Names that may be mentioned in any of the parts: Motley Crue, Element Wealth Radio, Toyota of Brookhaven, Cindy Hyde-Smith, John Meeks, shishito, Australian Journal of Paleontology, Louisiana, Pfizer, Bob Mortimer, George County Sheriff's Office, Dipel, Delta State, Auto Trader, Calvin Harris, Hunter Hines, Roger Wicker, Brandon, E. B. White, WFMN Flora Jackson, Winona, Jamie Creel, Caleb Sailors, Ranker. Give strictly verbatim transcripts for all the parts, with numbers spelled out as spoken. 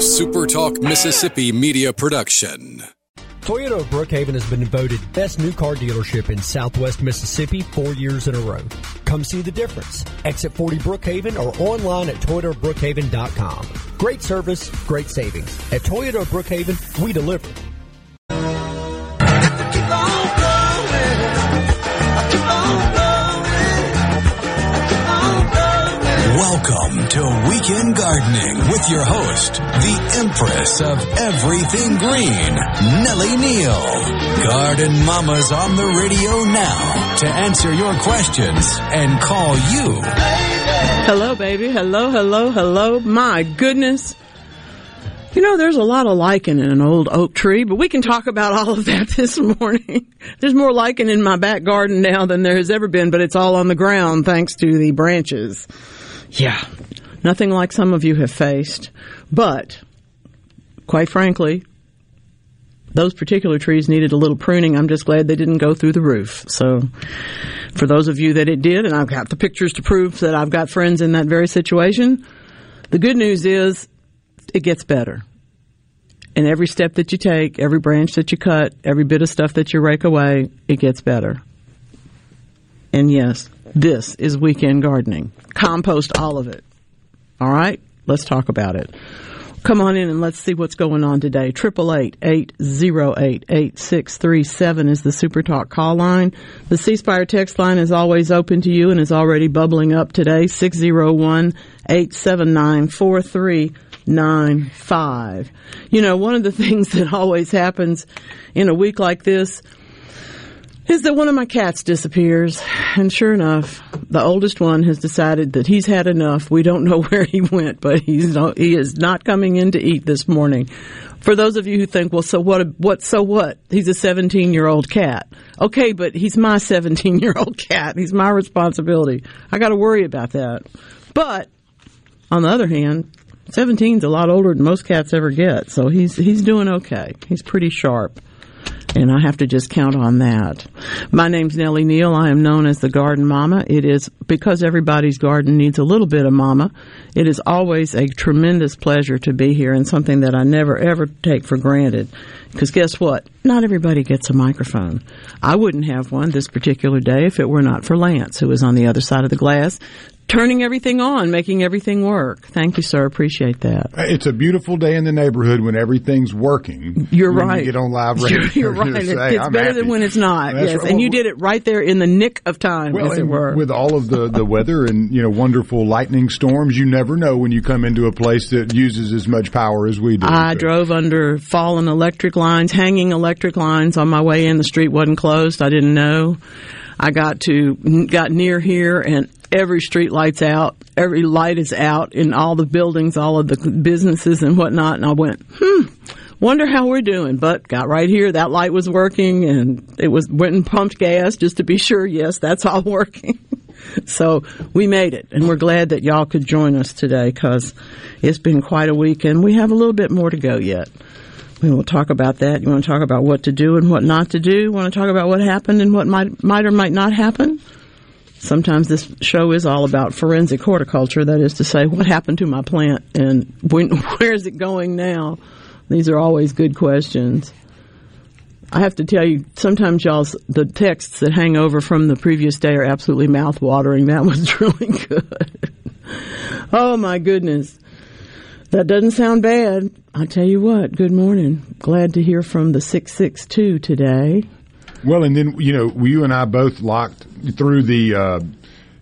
Supertalk Mississippi Media Production. Toyota of Brookhaven has been voted best new car dealership in Southwest Mississippi four years in a row. Come see the difference. Exit forty Brookhaven or online at toyota of brookhaven dot com. Great service, great savings. At Toyota of Brookhaven, we deliver. Welcome to Weekend Gardening with your host, the Empress of Everything Green, Nellie Neal. Garden mamas on the radio now to answer your questions and call you. Hello, baby. Hello, hello, hello. My goodness. You know, there's a lot of lichen in an old oak tree, but we can talk about all of that this morning. There's more lichen in my back garden now than there has ever been, but it's all on the ground thanks to the branches. Yeah, nothing like some of you have faced, but quite frankly, those particular trees needed a little pruning. I'm just glad they didn't go through the roof. So for those of you that it did, and I've got the pictures to prove that I've got friends in that very situation, the good news is it gets better. And every step that you take, every branch that you cut, every bit of stuff that you rake away, it gets better. And yes, this is weekend gardening. Compost all of it. All right? Let's talk about it. Come on in and let's see what's going on today. eight eight eight, eight oh eight, eight six three seven is the Supertalk call line. The C Spire text line is always open to you and is already bubbling up today. six oh one, eight seven nine, four three nine five. You know, one of the things that always happens in a week like this is that one of my cats disappears, and sure enough, the oldest one has decided that he's had enough. We don't know where he went, but he's no, he is not coming in to eat this morning. For those of you who think, well, so what, what, so what? He's a seventeen-year-old cat. Okay, but he's my seventeen-year-old cat. He's my responsibility. I got to worry about that. But, on the other hand, seventeen's a lot older than most cats ever get, so he's he's doing okay. He's pretty sharp. And I have to just count on that. My name's Nellie Neal. I am known as the Garden Mama. It is because everybody's garden needs a little bit of mama. It is always a tremendous pleasure to be here and something that I never, ever take for granted. Because guess what? Not everybody gets a microphone. I wouldn't have one this particular day if it were not for Lance, who is on the other side of the glass, turning everything on, making everything work. Thank you, sir. Appreciate that. It's a beautiful day in the neighborhood when everything's working. You're when right. You get on live radio. You're, you're right. It, say, it's I'm better happy. Than when it's not. That's yes, right. And well, you did it right there in the nick of time, well, as it were. With all of the, the weather and you know wonderful lightning storms, you never know when you come into a place that uses as much power as we do. I so. drove under fallen electric lines, hanging electric lines on my way in. The street wasn't closed. I didn't know. I got to got near here and. Every street light's out. Every light is out in all the buildings, all of the businesses and whatnot. And I went, hmm, wonder how we're doing. But got right here. That light was working, and it was went and pumped gas just to be sure. Yes, that's all working. So we made it, and we're glad that y'all could join us today because it's been quite a week, and we have a little bit more to go yet. We will talk about that. You want to talk about what to do and what not to do? Want to talk about what happened and what might, might or might not happen? Sometimes this show is all about forensic horticulture, that is to say, what happened to my plant and when, where is it going now? These are always good questions. I have to tell you, sometimes y'all's the texts that hang over from the previous day are absolutely mouth-watering. That was really good. Oh, my goodness. That doesn't sound bad. I tell you what, good morning. Glad to hear from the six six two today. Well, and then, you know, you and I both locked through the uh,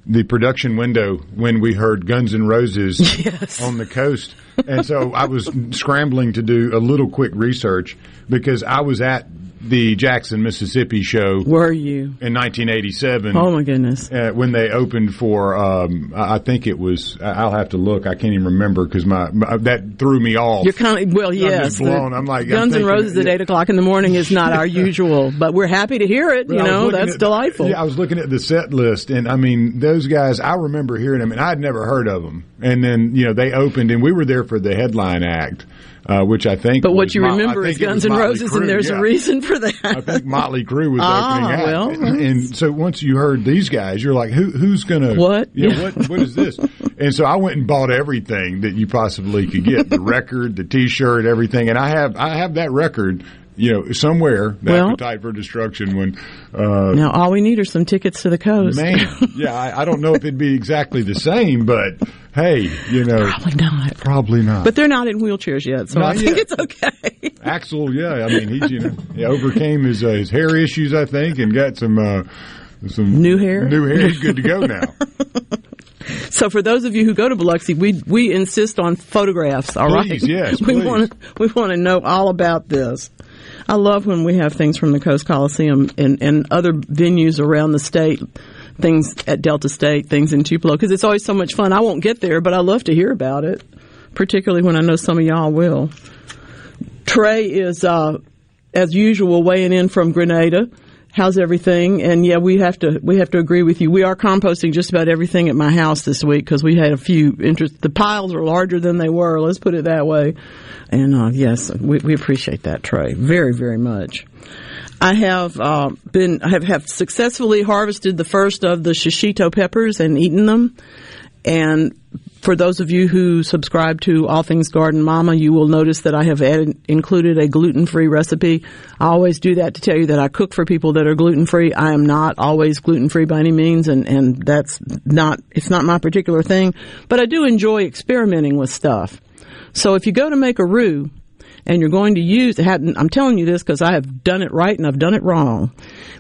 the production window when we heard Guns N' Roses yes. on the coast. And so I was scrambling to do a little quick research because I was at the Jackson, Mississippi show. Were you? In nineteen eighty-seven. Oh, my goodness. Uh, when they opened for, um, I think it was, I'll have to look. I can't even remember because my, my that threw me off. You're kind of, well, yes. I'm just blown. I'm like, Guns N' Roses at yeah. eight o'clock in the morning is not our usual, but we're happy to hear it. But you know, that's at, delightful. Yeah, I was looking at the set list, and I mean, those guys, I remember hearing them, and I'd never heard of them. And then, you know, they opened, and we were there for the headline act, uh, which I think But was what you my, remember is Guns N' Roses, Crew, and there's yeah. a reason for for that. I think Motley Crue was ah, opening well, act. And, and so once you heard these guys, you're like, who who's going to? What? You know, what? What is this? And so I went and bought everything that you possibly could get, the record, the T-shirt, everything. And I have I have that record. You know, somewhere, that well, appetite for destruction when... Uh, now, all we need are some tickets to the coast. Man, yeah, I, I don't know if it'd be exactly the same, but hey, you know... Probably not. Probably not. But they're not in wheelchairs yet, so not I yet. think it's okay. Axel, yeah, I mean, he's, you know, he overcame his, uh, his hair issues, I think, and got some... Uh, some new hair? New hair. He's good to go now. So for those of you who go to Biloxi, we we insist on photographs, all please, right? Yes, we want We want to know all about this. I love when we have things from the Coast Coliseum and, and other venues around the state, things at Delta State, things in Tupelo, because it's always so much fun. I won't get there, but I love to hear about it, particularly when I know some of y'all will. Trey is, uh, as usual, weighing in from Grenada. How's everything? And, yeah, we have to we have to agree with you. We are composting just about everything at my house this week because we had a few interest. The piles are larger than they were. Let's put it that way. And, uh, yes, we, we appreciate that, Trey, very, very much. I have uh, been I have, have successfully harvested the first of the shishito peppers and eaten them. And for those of you who subscribe to All Things Garden Mama, you will notice that I have added, included a gluten-free recipe. I always do that to tell you that I cook for people that are gluten-free. I am not always gluten-free by any means, and, and that's not, it's not my particular thing. But I do enjoy experimenting with stuff. So if you go to make a roux, and you're going to use, I'm telling you this because I have done it right and I've done it wrong.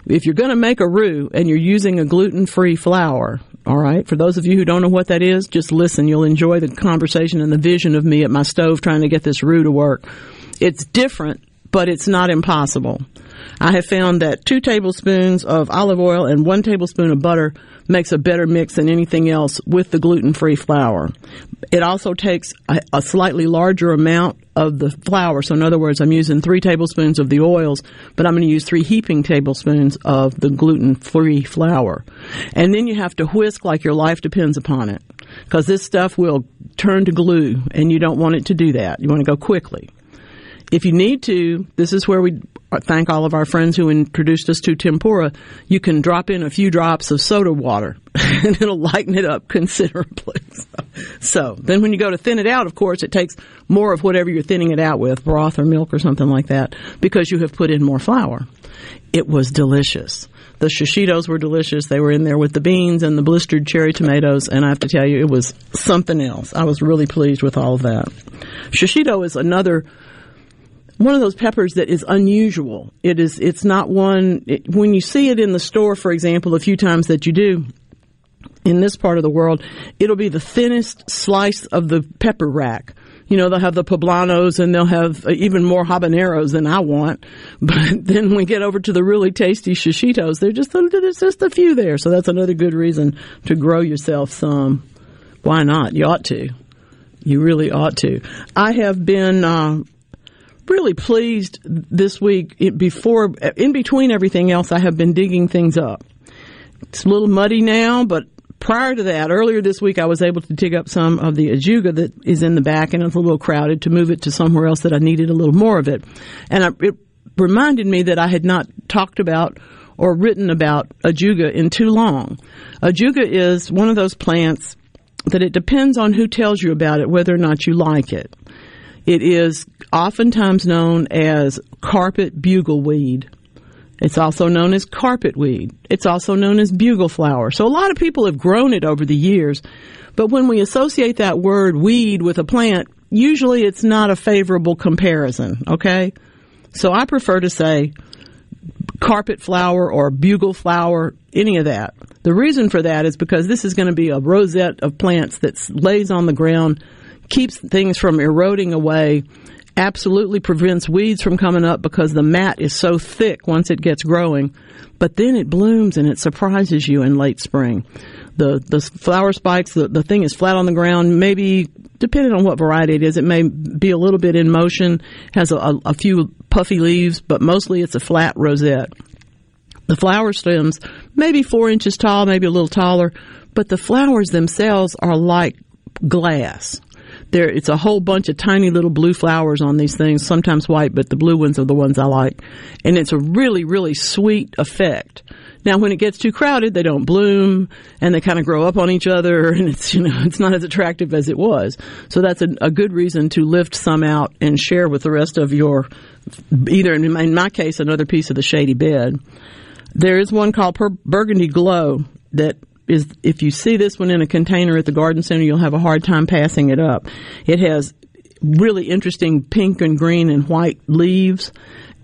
If you're going to make a roux and you're using a gluten-free flour, all right, for those of you who don't know what that is, just listen. You'll enjoy the conversation and the vision of me at my stove trying to get this roux to work. It's different, but it's not impossible. I have found that two tablespoons of olive oil and one tablespoon of butter makes a better mix than anything else with the gluten-free flour. It also takes a, a slightly larger amount of the flour. So in other words, I'm using three tablespoons of the oils, but I'm going to use three heaping tablespoons of the gluten-free flour. And then you have to whisk like your life depends upon it, because this stuff will turn to glue, and you don't want it to do that. You want to go quickly. If you need to, this is where we thank all of our friends who introduced us to tempura. You can drop in a few drops of soda water, and it'll lighten it up considerably. So then when you go to thin it out, of course, it takes more of whatever you're thinning it out with, broth or milk or something like that, because you have put in more flour. It was delicious. The shishitos were delicious. They were in there with the beans and the blistered cherry tomatoes, and I have to tell you, it was something else. I was really pleased with all of that. Shishito is another... one of those peppers that is unusual. It is, it's not one, it, when you see it in the store, for example, a few times that you do, in this part of the world, it'll be the thinnest slice of the pepper rack. You know, they'll have the poblanos and they'll have even more habaneros than I want. But then we get over to the really tasty shishitos. They're just, there's just a few there. So that's another good reason to grow yourself some. Why not? You ought to. You really ought to. I have been, uh, really pleased this week. It before, in between everything else, I have been digging things up. It's a little muddy now, but prior to that, earlier this week, I was able to dig up some of the ajuga that is in the back, and it's a little crowded to move it to somewhere else that I needed a little more of it. And I, it reminded me that I had not talked about or written about ajuga in too long. Ajuga is one of those plants that it depends on who tells you about it, whether or not you like it. It is oftentimes known as carpet bugleweed. It's also known as carpetweed. It's also known as bugleflower. So a lot of people have grown it over the years. But when we associate that word weed with a plant, usually it's not a favorable comparison, okay? So I prefer to say carpet flower or bugle flower, any of that. The reason for that is because this is going to be a rosette of plants that lays on the ground, keeps things from eroding away, absolutely prevents weeds from coming up because the mat is so thick once it gets growing. But then it blooms and it surprises you in late spring. The the flower spikes, the, the thing is flat on the ground, maybe, depending on what variety it is, it may be a little bit in motion, has a, a, a few puffy leaves, but mostly it's a flat rosette. The flower stems, maybe four inches tall, maybe a little taller, but the flowers themselves are like glass. There, it's a whole bunch of tiny little blue flowers on these things, sometimes white, but the blue ones are the ones I like. And it's a really, really sweet effect. Now, when it gets too crowded, they don't bloom, and they kind of grow up on each other, and it's, you know, it's not as attractive as it was. So that's a, a good reason to lift some out and share with the rest of your, either in my, in my case, another piece of the shady bed. There is one called Bur- Burgundy Glow that is, if you see this one in a container at the garden center, you'll have a hard time passing it up. It has really interesting pink and green and white leaves,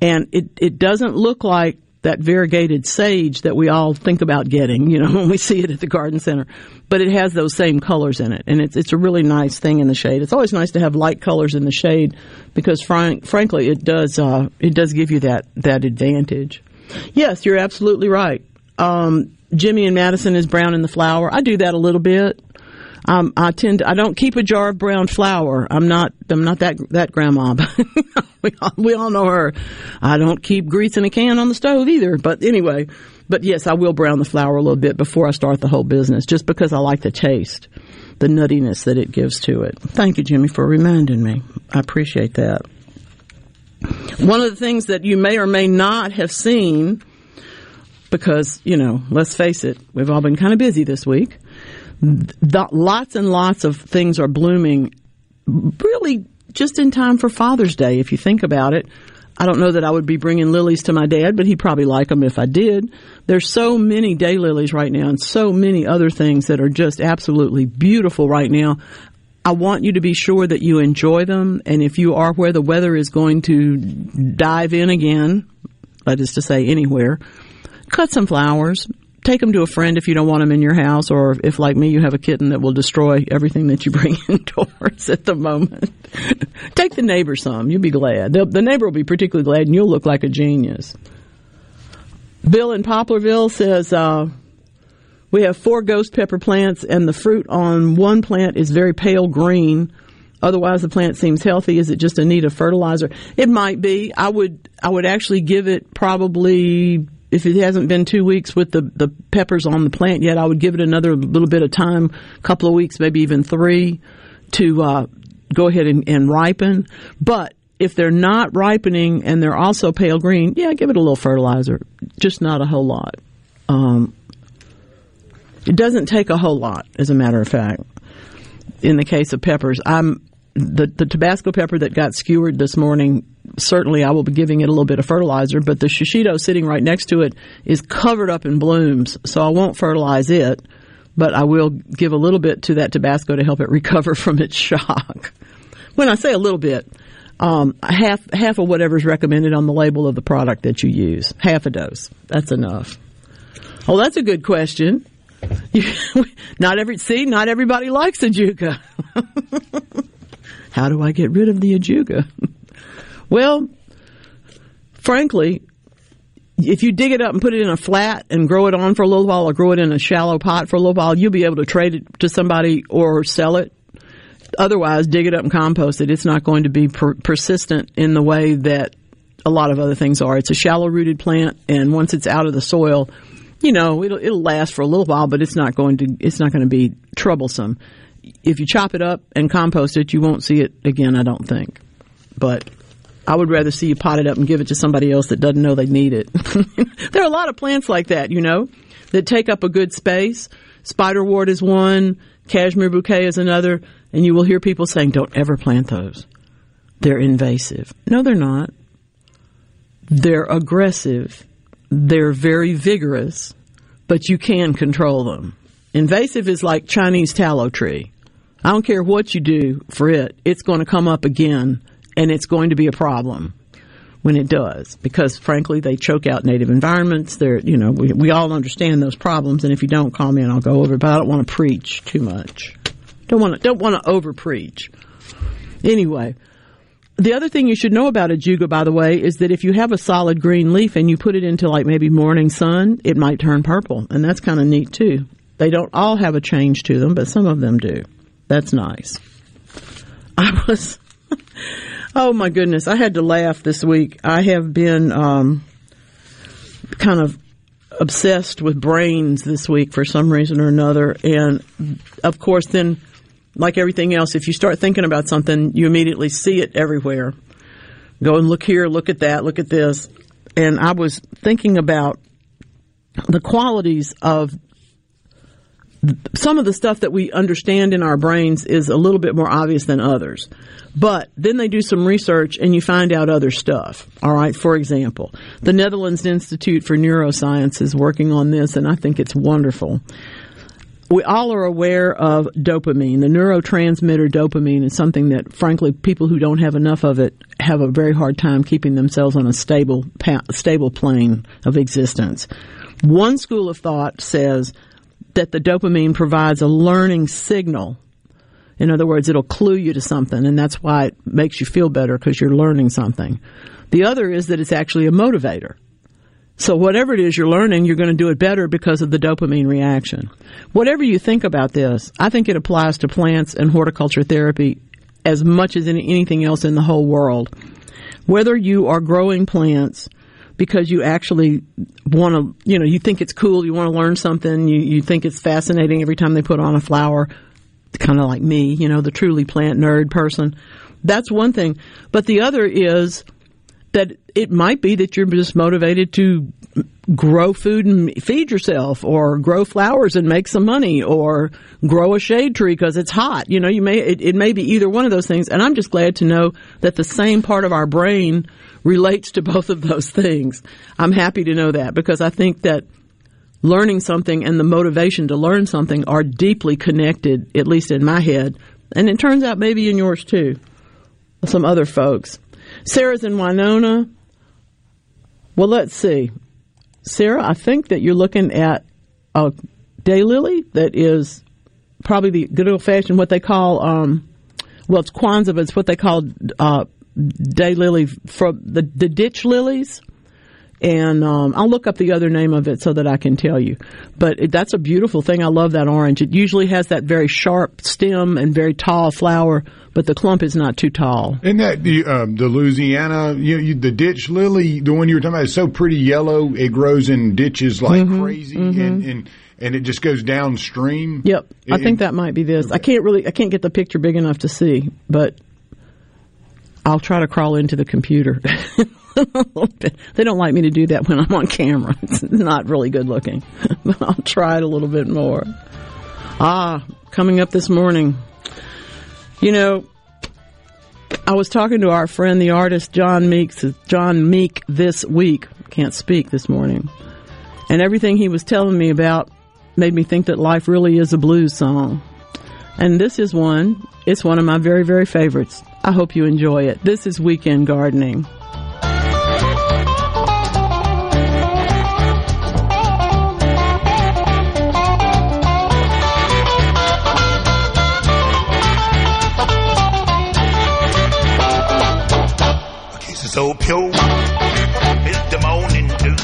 and it, it doesn't look like that variegated sage that we all think about getting, you know, when we see it at the garden center. But it has those same colors in it, and it's it's a really nice thing in the shade. It's always nice to have light colors in the shade because, frank, frankly, it does uh, it does give you that, that advantage. Yes, you're absolutely right. Um, Jimmy and Madison is brown in the flower. I do that a little bit. Um, I tend to, I don't keep a jar of brown flour. I'm not, I'm not that, that grandma. we, all, we all know her. I don't keep grease in a can on the stove either. But anyway, but yes, I will brown the flour a little bit before I start the whole business just because I like the taste, the nuttiness that it gives to it. Thank you, Jimmy, for reminding me. I appreciate that. One of the things that you may or may not have seen, because, you know, let's face it, we've all been kind of busy this week. The, lots and lots of things are blooming really just in time for Father's Day, if you think about it. I don't know that I would be bringing lilies to my dad, but he'd probably like them if I did. There's so many daylilies right now and so many other things that are just absolutely beautiful right now. I want you to be sure that you enjoy them, and if you are where the weather is going to dive in again, that is to say anywhere, cut some flowers. Take them to a friend if you don't want them in your house, or if, like me, you have a kitten that will destroy everything that you bring indoors at the moment. Take the neighbor some. You'll be glad. The, the neighbor will be particularly glad, and you'll look like a genius. Bill in Poplarville says, uh, we have four ghost pepper plants, and the fruit on one plant is very pale green. Otherwise, the plant seems healthy. Is it just in need of fertilizer? It might be. I would, I would actually give it probably... If it hasn't been two weeks with the, the peppers on the plant yet, I would give it another little bit of time, a couple of weeks, maybe even three, to uh, go ahead and, and ripen. But if they're not ripening and they're also pale green, yeah, give it a little fertilizer, just not a whole lot. Um, it doesn't take a whole lot, as a matter of fact, in the case of peppers. I'm the, the Tabasco pepper that got skewered this morning, certainly I will be giving it a little bit of fertilizer, but the shishito sitting right next to it is covered up in blooms, so I won't fertilize it, but I will give a little bit to that Tabasco to help it recover from its shock. When I say a little bit, um, half half of whatever's recommended on the label of the product that you use, half a dose. That's enough. Oh, that's a good question. not every see, not everybody likes ajuga. How do I get rid of the ajuga? Well, frankly, if you dig it up and put it in a flat and grow it on for a little while or grow it in a shallow pot for a little while, you'll be able to trade it to somebody or sell it. Otherwise, dig it up and compost it. It's not going to be per- persistent in the way that a lot of other things are. It's a shallow-rooted plant, and once it's out of the soil, you know, it'll, it'll last for a little while, but it's not going to, it's not going to be troublesome. If you chop it up and compost it, you won't see it again, I don't think. But I would rather see you pot it up and give it to somebody else that doesn't know they need it. There are a lot of plants like that, you know, that take up a good space. Spiderwort is one. Cashmere bouquet is another. And you will hear people saying, don't ever plant those. They're invasive. No, they're not. They're aggressive. They're very vigorous. But you can control them. Invasive is like Chinese tallow tree. I don't care what you do for it. It's going to come up again. And it's going to be a problem when it does, because frankly, they choke out native environments. They're, you know, we, we all understand those problems. And if you don't call me, and I'll go over it, but I don't want to preach too much. Don't want to, don't want to over preach. Anyway, the other thing you should know about ajuga, by the way, is that if you have a solid green leaf and you put it into like maybe morning sun, it might turn purple, and that's kind of neat too. They don't all have a change to them, but some of them do. That's nice. I was. Oh, my goodness. I had to laugh this week. I have been um, kind of obsessed with brains this week for some reason or another. And, of course, then like everything else, if you start thinking about something, you immediately see it everywhere. Go and look here, look at that, look at this. And I was thinking about the qualities of some of the stuff that we understand in our brains is a little bit more obvious than others. But then they do some research and you find out other stuff. All right. For example, the Netherlands Institute for Neuroscience is working on this, and I think it's wonderful. We all are aware of dopamine. The neurotransmitter dopamine is something that, frankly, people who don't have enough of it have a very hard time keeping themselves on a stable, stable plane of existence. One school of thought says that the dopamine provides a learning signal. In other words, it'll clue you to something, and that's why it makes you feel better, because you're learning something. The other is that it's actually a motivator. So whatever it is you're learning, you're going to do it better because of the dopamine reaction. Whatever you think about this, I think it applies to plants and horticulture therapy as much as anything else in the whole world. Whether you are growing plants because you actually want to, you know, you think it's cool, you want to learn something, you, you think it's fascinating every time they put on a flower, kind of like me, you know, the truly plant nerd person. That's one thing. But the other is that it might be that you're just motivated to grow food and feed yourself, or grow flowers and make some money, or grow a shade tree because it's hot. You know, you may it, it may be either one of those things. And I'm just glad to know that the same part of our brain relates to both of those things. I'm happy to know that, because I think that learning something and the motivation to learn something are deeply connected, at least in my head. And it turns out maybe in yours too, some other folks. Sarah's in Winona. Well, let's see. Sarah, I think that you're looking at a daylily that is probably the good old-fashioned, what they call, um, well, it's Kwanzaa, but it's what they call uh, daylily, from the, the ditch lilies. And um, I'll look up the other name of it so that I can tell you. But it, that's a beautiful thing. I love that orange. It usually has that very sharp stem and very tall flower, but the clump is not too tall. Isn't that the, um, the Louisiana, you, you, the ditch lily, the one you were talking about, is so pretty yellow. It grows in ditches like mm-hmm, crazy, mm-hmm. and, and and it just goes downstream. Yep, it, I think it, that might be this. Okay. I can't really, I can't get the picture big enough to see, but I'll try to crawl into the computer. They don't like me to do that when I'm on camera. It's not really good looking. But I'll try it a little bit more. Ah, coming up this morning. You know, I was talking to our friend, the artist John Meeks, John Meek this week. Can't speak this morning. And everything he was telling me about made me think that life really is a blues song. And this is one. It's one of my very, very favorites. I hope you enjoy it. This is Weekend Gardening. So pure, it's the morning dew.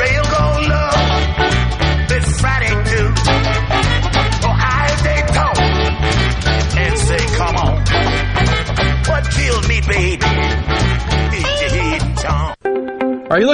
Railroad love, this Friday too. Oh, I they talk and say, come on. What killed me, baby, is your head and tongue. Are you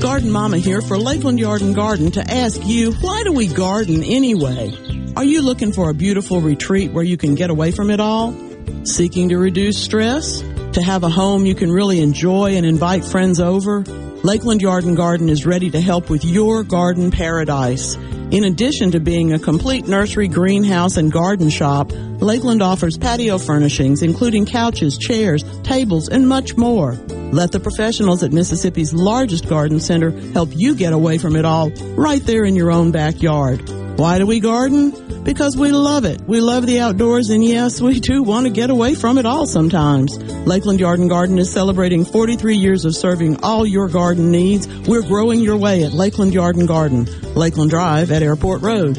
Garden Mama here for Lakeland Yard and Garden to ask you, why do we garden anyway? Are you looking for a beautiful retreat where you can get away from it all? Seeking to reduce stress? To have a home you can really enjoy and invite friends over? Lakeland Yard and Garden is ready to help with your garden paradise. In addition to being a complete nursery, greenhouse, and garden shop, Lakeland offers patio furnishings, including couches, chairs, tables, and much more. Let the professionals at Mississippi's largest garden center help you get away from it all right there in your own backyard. Why do we garden? Because we love it. We love the outdoors, and yes, we do want to get away from it all sometimes. Lakeland Yard and Garden is celebrating forty-three years of serving all your garden needs. We're growing your way at Lakeland Yard and Garden, Lakeland Drive at Airport Road.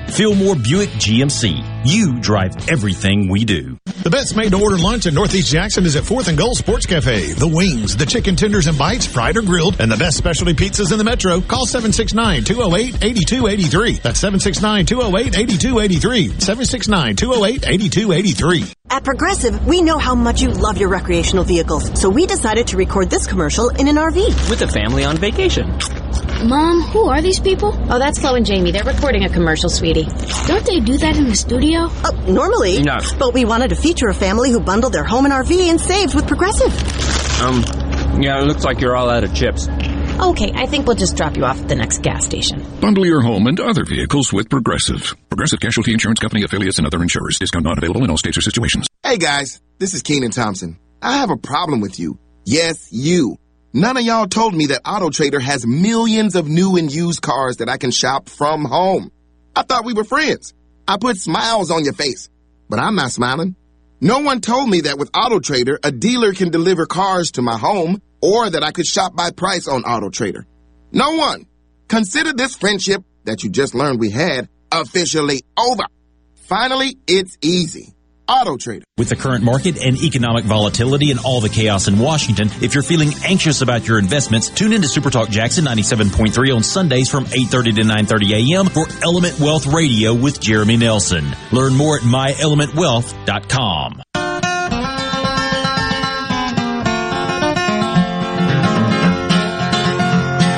Fillmore Buick G M C. You drive everything we do. The best made-to-order lunch in Northeast Jackson is at Fourth and Gold Sports Cafe. The wings, the chicken tenders and bites, fried or grilled, and the best specialty pizzas in the metro. Call seven six nine, two oh eight, eight two eight three. That's seven six nine, two oh eight, eight two eight three. seven six nine, two oh eight, eight two eight three. At Progressive, we know how much you love your recreational vehicles, so we decided to record this commercial in an R V. With a family on vacation. Mom, who are these people? Oh, that's Flo and Jamie. They're recording a commercial, sweetie. Don't they do that in the studio? Oh, normally. No. But we wanted to feature a family who bundled their home and R V and saved with Progressive. Um, yeah, it looks like you're all out of chips. Okay, I think we'll just drop you off at the next gas station. Bundle your home and other vehicles with Progressive. Progressive Casualty Insurance Company, affiliates, and other insurers. Discount not available in all states or situations. Hey, guys. This is Kenan Thompson. I have a problem with you. Yes, you. None of y'all told me that Auto Trader has millions of new and used cars that I can shop from home. I thought we were friends. I put smiles on your face, but I'm not smiling. No one told me that with Auto Trader, a dealer can deliver cars to my home or that I could shop by price on Auto Trader. No one. Consider this friendship that you just learned we had officially over. Finally, it's easy. Auto Trader. With the current market and economic volatility and all the chaos in Washington, if you're feeling anxious about your investments, tune in to Supertalk Jackson ninety-seven point three on Sundays from eight thirty to nine thirty a.m. for Element Wealth Radio with Jeremy Nelson. Learn more at my element wealth dot com.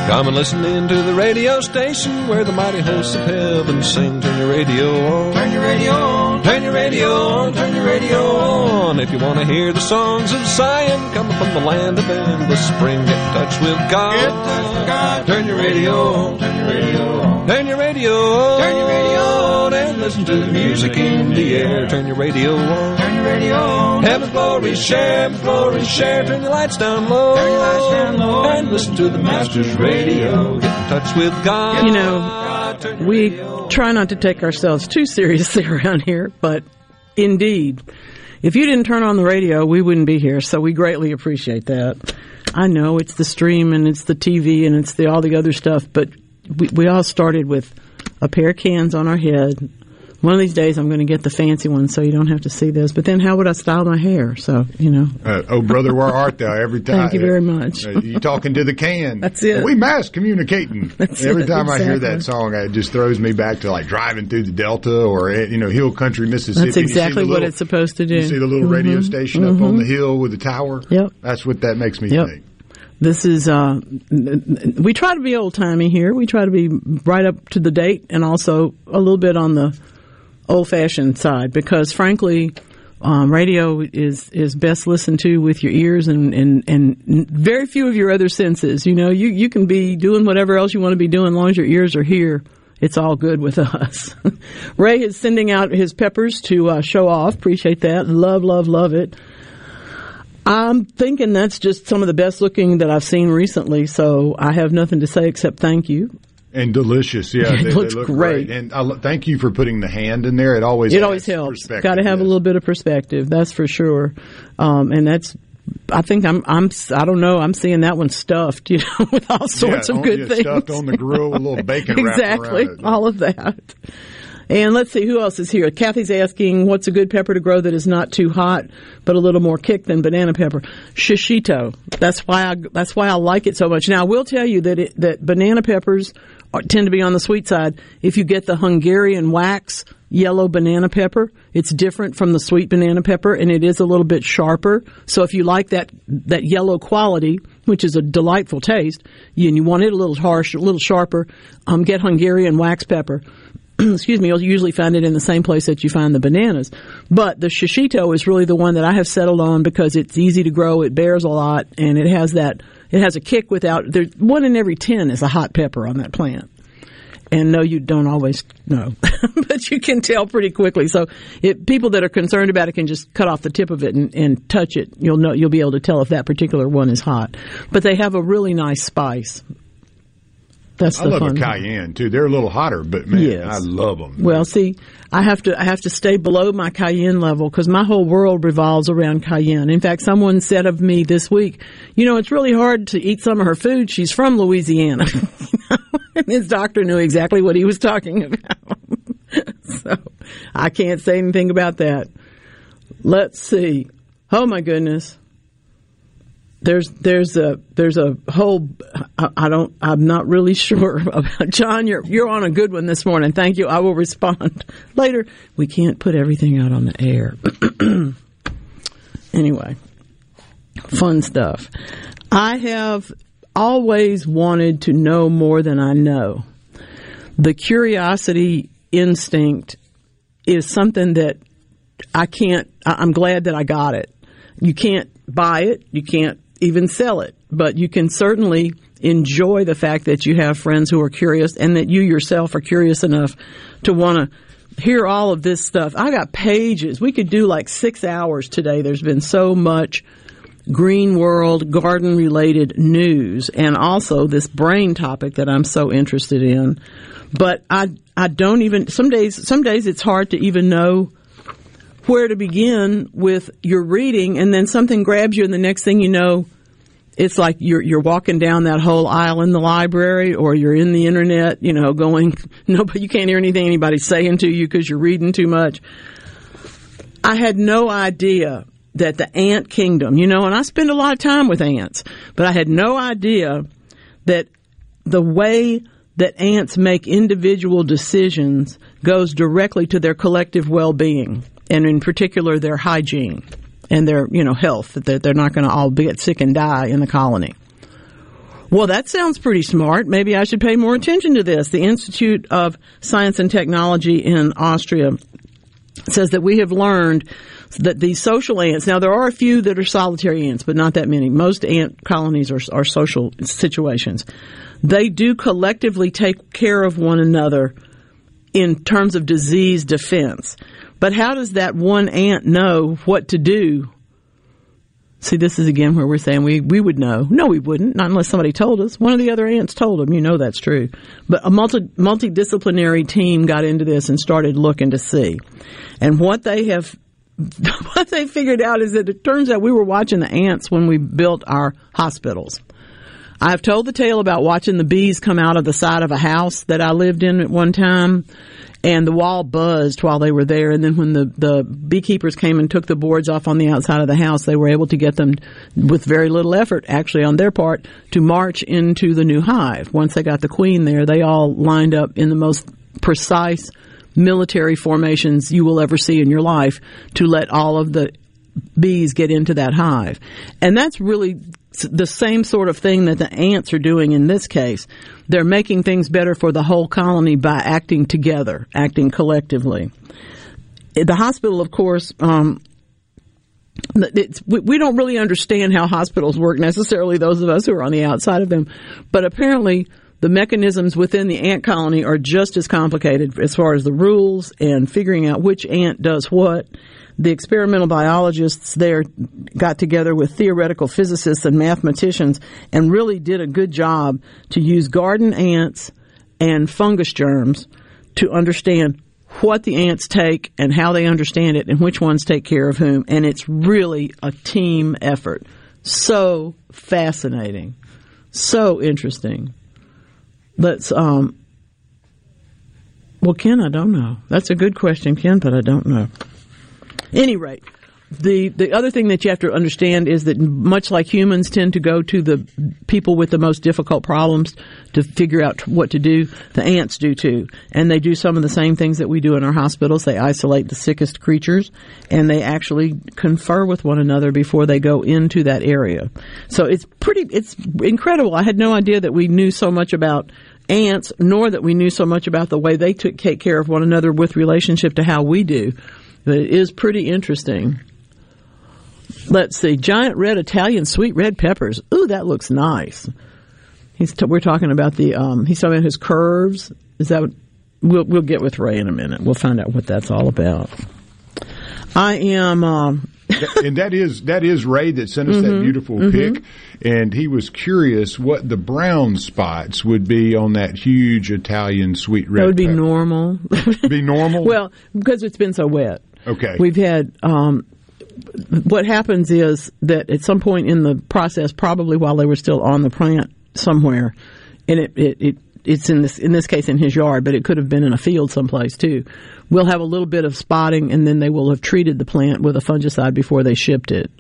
Come and listen in to the radio station where the mighty hosts of heaven sing. Turn your radio on. Turn your radio on. Turn your radio on. Turn your radio on. If you want to hear the songs of Zion coming from the land of endless spring, get in touch with God. Get in touch with God. Turn your radio on. Turn your radio on. Turn your radio on. Turn your radio on. And listen to the music in the air. Turn your radio on. Turn your radio on. Heaven's glory share. Heaven's glory share. Turn your lights down low. Turn your lights down low. And listen to the Master's radio. Radio, get in touch with God. You know, we try not to take ourselves too seriously around here, but indeed, if you didn't turn on the radio, we wouldn't be here, so we greatly appreciate that. I know it's the stream and it's the T V and it's the all the other stuff, but we, we all started with a pair of cans on our head. One of these days I'm going to get the fancy one so you don't have to see this. But then how would I style my hair? So, you know. Uh, oh, brother, where art thou? Every time. Thank you very much. Uh, you talking to the can. That's it. We mass communicating. That's every it. time exactly. I hear that song, it just throws me back to like driving through the Delta or, you know, hill country, Mississippi. That's exactly little, what it's supposed to do. You see the little mm-hmm. radio station mm-hmm. up on the hill with the tower? Yep. That's what that makes me yep. think. This is, uh, we try to be old-timey here. We try to be right up to the date and also a little bit on the old-fashioned side, because frankly, um, radio is is best listened to with your ears and, and, and very few of your other senses. You know, you, you can be doing whatever else you want to be doing as long as your ears are here. It's all good with us. Ray is sending out his peppers to uh, show off. Appreciate that. Love, love, love it. I'm thinking that's just some of the best looking that I've seen recently, so I have nothing to say except thank you. And delicious, yeah. It they, looks they look great. great. And I lo- thank you for putting the hand in there. It always it always helps. Got to have a little bit of perspective, that's for sure. Um, and that's, I think I'm I'm I don't know. I'm seeing that one stuffed, you know, with all sorts yeah, of on, good yeah, things. Stuffed on the grill, with a little bacon wrap around it. Exactly, all of that. And let's see, who else is here? Kathy's asking, what's a good pepper to grow that is not too hot, but a little more kick than banana pepper? Shishito. That's why I, that's why I like it so much. Now, I will tell you that it, that banana peppers are, tend to be on the sweet side. If you get the Hungarian wax yellow banana pepper, it's different from the sweet banana pepper, and it is a little bit sharper. So if you like that that yellow quality, which is a delightful taste, and you want it a little harsh, a little sharper, um, get Hungarian wax pepper. Excuse me, you'll usually find it in the same place that you find the bananas. But the shishito is really the one that I have settled on because it's easy to grow, it bears a lot, and it has that, it has a kick without, there's one in every ten is a hot pepper on that plant. And no, you don't always know, but you can tell pretty quickly. So it, people that are concerned about it can just cut off the tip of it and, and touch it. You'll know, you'll be able to tell if that particular one is hot. But they have a really nice spice. That's I the love fun a cayenne one. Too. They're a little hotter, but man, yes. I love them. Man. Well, see, I have to I have to stay below my cayenne level because my whole world revolves around cayenne. In fact, someone said of me this week, you know, it's really hard to eat some of her food. She's from Louisiana, and his doctor knew exactly what he was talking about. So I can't say anything about that. Let's see. Oh my goodness. There's there's a there's a whole I, I don't I'm not really sure about John. You're you're on a good one this morning. Thank you. I will respond later. We can't put everything out on the air. Anyway, fun stuff. I have always wanted to know more than I know. The curiosity instinct is something that I can't. I, I'm glad that I got it. You can't buy it. You can't even sell it, but you can certainly enjoy the fact that you have friends who are curious and that you yourself are curious enough to want to hear all of this stuff. I got pages. We could do like six hours today. There's been so much green world, garden-related news, and also this brain topic that I'm so interested in. But I I don't even – some days some days it's hard to even know – where to begin with your reading, and then something grabs you, and the next thing you know, it's like you're you're walking down that whole aisle in the library, or you're in the internet, you know, going, no, but you can't hear anything anybody's saying to you because you're reading too much. I had no idea that the ant kingdom, you know, and I spend a lot of time with ants, but I had no idea that the way that ants make individual decisions goes directly to their collective well-being. And in particular, their hygiene and their, you know, health, that they're not going to all get sick and die in the colony. Well, that sounds pretty smart. Maybe I should pay more attention to this. The Institute of Science and Technology in Austria says that we have learned that these social ants, now there are a few that are solitary ants, but not that many. Most ant colonies are, are social situations. They do collectively take care of one another in terms of disease defense. But how does that one ant know what to do? See, this is again where we're saying we, we would know. No, we wouldn't, not unless somebody told us. One of the other ants told them, you know that's true. But a multi, multidisciplinary team got into this and started looking to see. And what they have, what they figured out is that it turns out we were watching the ants when we built our hospitals. I've told the tale about watching the bees come out of the side of a house that I lived in at one time, and the wall buzzed while they were there. And then when the, the beekeepers came and took the boards off on the outside of the house, they were able to get them, with very little effort actually on their part, to march into the new hive. Once they got the queen there, they all lined up in the most precise military formations you will ever see in your life to let all of the bees get into that hive. And that's really the same sort of thing that the ants are doing in this case. They're making things better for the whole colony by acting together, acting collectively. The hospital, of course, um, it's, we, we don't really understand how hospitals work necessarily, those of us who are on the outside of them, but apparently the mechanisms within the ant colony are just as complicated as far as the rules and figuring out which ant does what. The experimental biologists there got together with theoretical physicists and mathematicians and really did a good job to use garden ants and fungus germs to understand what the ants take and how they understand it and which ones take care of whom. And it's really a team effort. So fascinating. So interesting. Let's um, Well, Ken, I don't know. That's a good question, Ken, but I don't know. Any rate, the, the other thing that you have to understand is that much like humans tend to go to the people with the most difficult problems to figure out what to do, the ants do too. And they do some of the same things that we do in our hospitals. They isolate the sickest creatures, and they actually confer with one another before they go into that area. So it's pretty, it's incredible. I had no idea that we knew so much about ants, nor that we knew so much about the way they took take care of one another with relationship to how we do. But it is pretty interesting. Let's see. Giant red Italian sweet red peppers. Ooh, that looks nice. He's t- we're talking about the, um, he's talking about his curves. Is that what? We'll, we'll get with Ray in a minute. We'll find out what that's all about. I am, um, and that is that is Ray that sent us mm-hmm. that beautiful mm-hmm. pic, and he was curious what the brown spots would be on that huge Italian sweet red. That would be pepper. normal. Be normal? Well, because it's been so wet. Okay. We've had um, what happens is that at some point in the process, probably while they were still on the plant somewhere, and it it. it It's in this in this case in his yard, but it could have been in a field someplace too. We'll have a little bit of spotting, and then they will have treated the plant with a fungicide before they shipped it.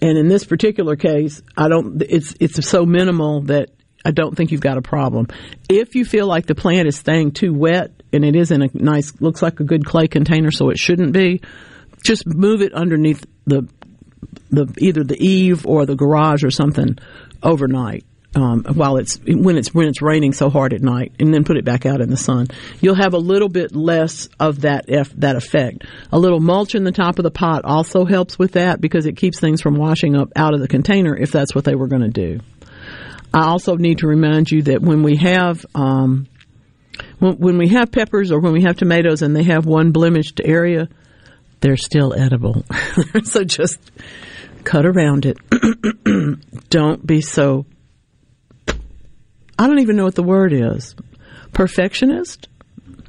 And in this particular case, I don't. It's it's so minimal that I don't think you've got a problem. If you feel like the plant is staying too wet, and it is in a nice, looks like a good clay container, so it shouldn't be. Just move it underneath the the either the eave or the garage or something overnight. Um, while it's when it's when it's raining so hard at night, and then put it back out in the sun, you'll have a little bit less of that eff, that effect. A little mulch in the top of the pot also helps with that because it keeps things from washing up out of the container if that's what they were going to do. I also need to remind you that when we have um, when, when we have peppers or when we have tomatoes and they have one blemished area, they're still edible. So just cut around it. Don't be so. I don't even know what the word is. Perfectionist?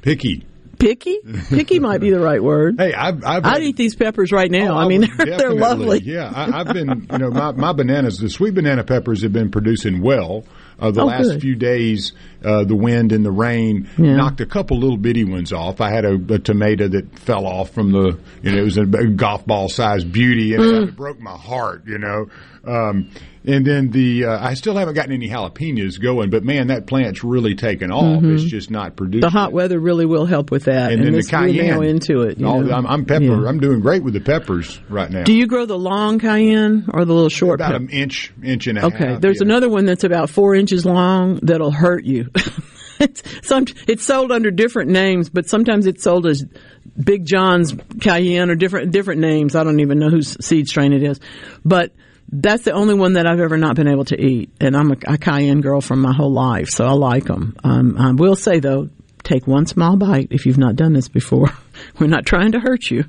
Picky. Picky? Picky might be the right word. Hey, I've, I've I'd eat these peppers right now. Oh, I mean, they're, they're lovely. Yeah, I, I've been, you know, my, my bananas, the sweet banana peppers have been producing well. Uh, the oh, last good. few days, uh, the wind and the rain yeah. knocked a couple little bitty ones off. I had a, a tomato that fell off from the, you know, it was a golf ball sized beauty, and mm. it broke my heart, you know. Um, and then the, uh, I still haven't gotten any jalapenos going, but man, that plant's really taken off. Mm-hmm. It's just not producing. The hot weather really will help with that. And, and then the cayenne. Really into it. You all, know? I'm, I'm pepper. Yeah. I'm doing great with the peppers right now. Do you grow the long cayenne or the little short? About pe- an inch, inch and a okay. half. Okay. There's yeah. another one that's about four inches long that'll hurt you. It's, some, it's sold under different names, but sometimes it's sold as Big John's cayenne or different different names. I don't even know whose seed strain it is, but. That's the only one that I've ever not been able to eat, and I'm a, a cayenne girl from my whole life, so I like them. Um, I will say, though, take one small bite if you've not done this before. We're not trying to hurt you.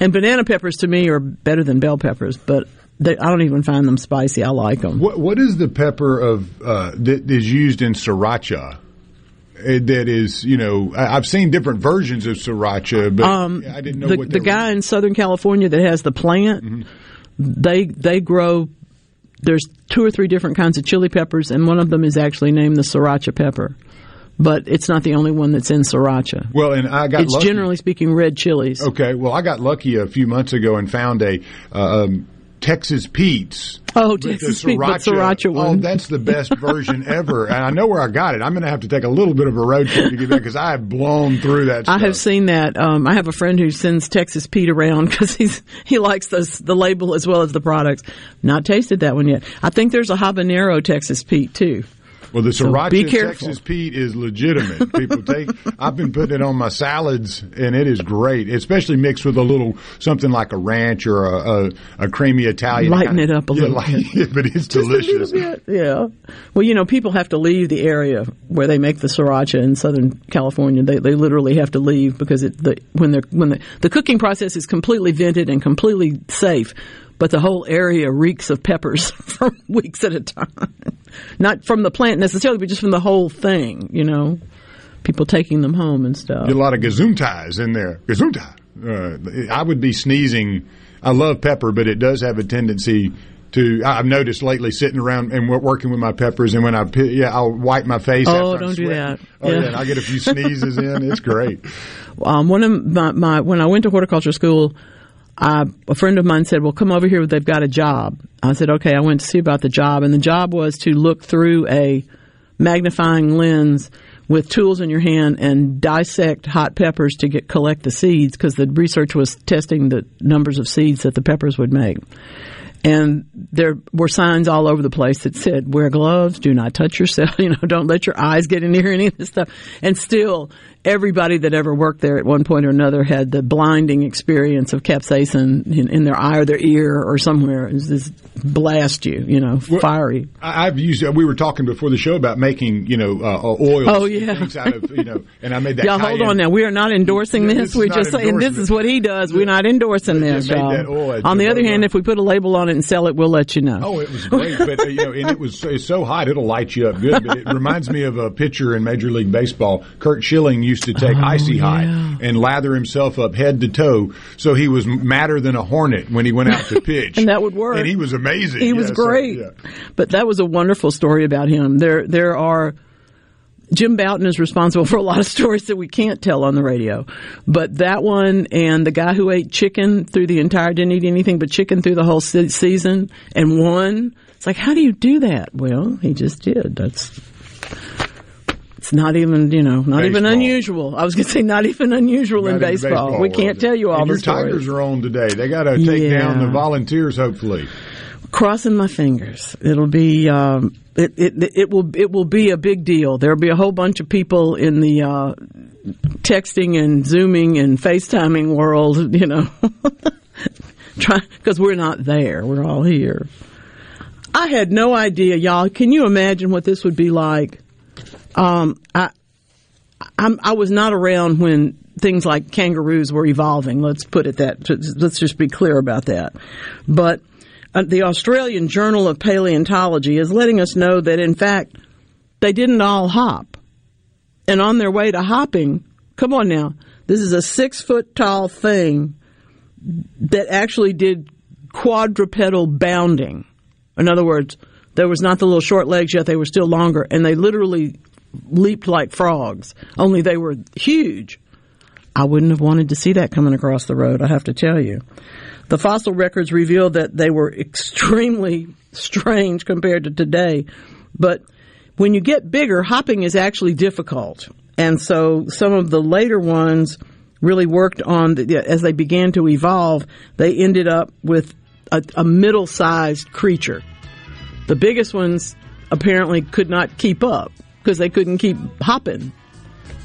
And banana peppers, to me, are better than bell peppers, but they, I don't even find them spicy. I like them. What, what is the pepper of uh, that is used in sriracha? That is, you know, I've seen different versions of sriracha, but um, I didn't know the, what the guy was. In Southern California that has the plant. Mm-hmm. They they grow, there's two or three different kinds of chili peppers, and one of them is actually named the sriracha pepper. But it's not the only one that's in sriracha. Well, and I got it's lucky. It's generally speaking red chilies. Okay, well, I got lucky a few months ago and found a uh, um, Texas Pete's. Oh, Texas Pete's, but sriracha one. Oh, that's the best version ever. And I know where I got it. I'm going to have to take a little bit of a road trip to get back because I have blown through that stuff. I have seen that. Um, I have a friend who sends Texas Pete around because he's he likes those, the label as well as the products. Not tasted that one yet. I think there's a habanero Texas Pete, too. Well, the sriracha so Texas Pete is legitimate. People take. I've been putting it on my salads, and it is great, especially mixed with a little something like a ranch or a, a, a creamy Italian. Lighten it up a yeah, little light, bit. But it's just delicious. A little bit, yeah. Well, you know, people have to leave the area where they make the sriracha in Southern California. They they literally have to leave because it the, when they're when the, the cooking process is completely vented and completely safe. But the whole area reeks of peppers for weeks at a time. Not from the plant necessarily, but just from the whole thing, you know. People taking them home and stuff. Get a lot of gesundheits in there. Gesundheit. Uh, I would be sneezing. I love pepper, but it does have a tendency to, I've noticed lately sitting around and working with my peppers, and when I, yeah, I'll wipe my face. Oh, after don't I'm do that. Oh, yeah. yeah, and I get a few sneezes in. It's great. Um, one of my, my, when I went to horticulture school, I, a friend of mine said, well, come over here, they've got a job. I said, okay, I went to see about the job, and the job was to look through a magnifying lens with tools in your hand and dissect hot peppers to get collect the seeds, because the research was testing the numbers of seeds that the peppers would make. And there were signs all over the place that said, wear gloves, do not touch yourself, you know, don't let your eyes get in near any of this stuff. And still, everybody that ever worked there at one point or another had the blinding experience of capsaicin in, in their eye or their ear or somewhere. It was just blast you, you know, well, fiery. I've used, we were talking before the show about making, you know, uh, oils. Oh, yeah. And things out of, you know, and I made that. Y'all hold on now. We are not endorsing this. this. We're just saying this is what he does. We're not endorsing this, y'all. On the other hand, if we put a label on it and sell it, we'll let you know. Oh, it was great. But, uh, you know, and it was it's so hot, it'll light you up good. But it reminds me of a pitcher in Major League Baseball, Curt Schilling, used to take oh, Icy Hot yeah. and lather himself up head to toe, so he was madder than a hornet when he went out to pitch. And that would work. And he was amazing. He yeah, was great. So, yeah. But that was a wonderful story about him. There, there are Jim Bouton is responsible for a lot of stories that we can't tell on the radio. But that one, and the guy who ate chicken through the entire, didn't eat anything but chicken through the whole se- season and won. It's like, how do you do that? Well, he just did. That's... It's not even, you know, not baseball. even unusual. I was going to say not even unusual not in baseball. baseball. We can't tell you all and the your stories. Tigers are on today. They got to take yeah. down the Volunteers, hopefully. Crossing my fingers. It'll be um, it, it it will it will be a big deal. There'll be a whole bunch of people in the uh, texting and Zooming and FaceTiming world, you know, because we're not there. We're all here. I had no idea, y'all. Can you imagine what this would be like? Um, I, I'm, I was not around when things like kangaroos were evolving. Let's put it that. Let's just be clear about that. But uh, the Australian Journal of Paleontology is letting us know that, in fact, they didn't all hop. And on their way to hopping, come on now, this is a six-foot-tall thing that actually did quadrupedal bounding. In other words, there was not the little short legs yet. They were still longer, and they literally leaped like frogs, only they were huge. I wouldn't have wanted to see that coming across the road, I have to tell you. The fossil records revealed that they were extremely strange compared to today. But when you get bigger, hopping is actually difficult. And so some of the later ones really worked on, the, as they began to evolve, they ended up with a, a middle-sized creature. The biggest ones apparently could not keep up, because they couldn't keep hopping.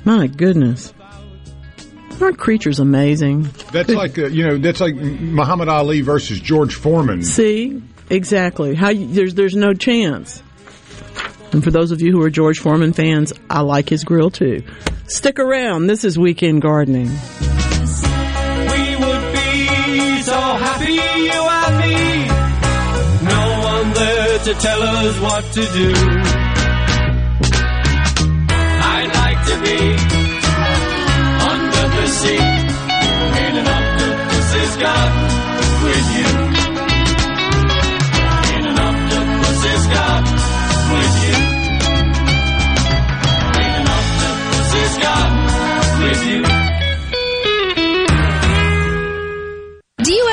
My goodness. Aren't creatures amazing? That's Could, like, uh, you know, that's like Muhammad Ali versus George Foreman. See? Exactly. How you, there's there's no chance. And for those of you who are George Foreman fans, I like his grill too. Stick around. This is Weekend Gardening. We would be so happy, you and me. No one there to tell us what to do. To be under the sea in an octopus's garden with you. In an octopus's garden with you. In an octopus's garden with you. Do you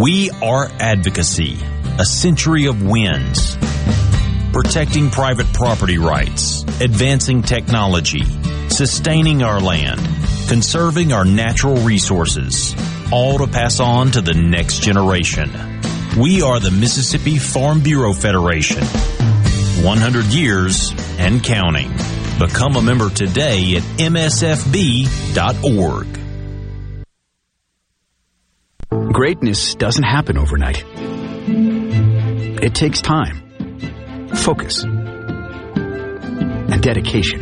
We are advocacy, a century of wins, protecting private property rights, advancing technology, sustaining our land, conserving our natural resources, all to pass on to the next generation. We are the Mississippi Farm Bureau Federation, one hundred years and counting. Become a member today at m s f b dot org. Greatness doesn't happen overnight. It takes time, focus, and dedication.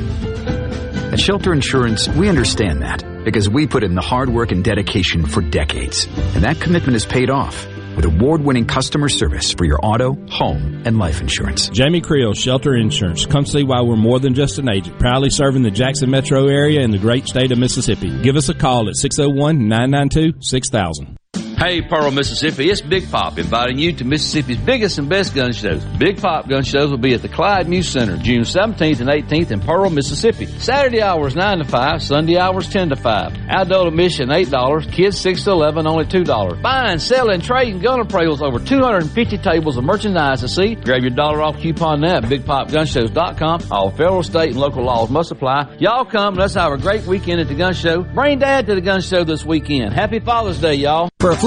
At Shelter Insurance, we understand that because we put in the hard work and dedication for decades. And that commitment is paid off with award-winning customer service for your auto, home, and life insurance. Jamie Creel, Shelter Insurance. Come see why we're more than just an agent, proudly serving the Jackson metro area and the great state of Mississippi. Give us a call at six oh one, nine nine two, six thousand. Hey, Pearl, Mississippi, it's Big Pop inviting you to Mississippi's biggest and best gun shows. Big Pop Gun Shows will be at the Clyde News Center, June seventeenth and eighteenth in Pearl, Mississippi. Saturday hours nine to five, Sunday hours ten to five. Adult admission eight dollars, kids six to eleven, only two dollars. Buying, selling, trading, gun appraisals, over two hundred fifty tables of merchandise to see. Grab your dollar off coupon now at big pop gun shows dot com. All federal, state, and local laws must apply. Y'all come, let's have a great weekend at the gun show. Bring Dad to the gun show this weekend. Happy Father's Day, y'all. For a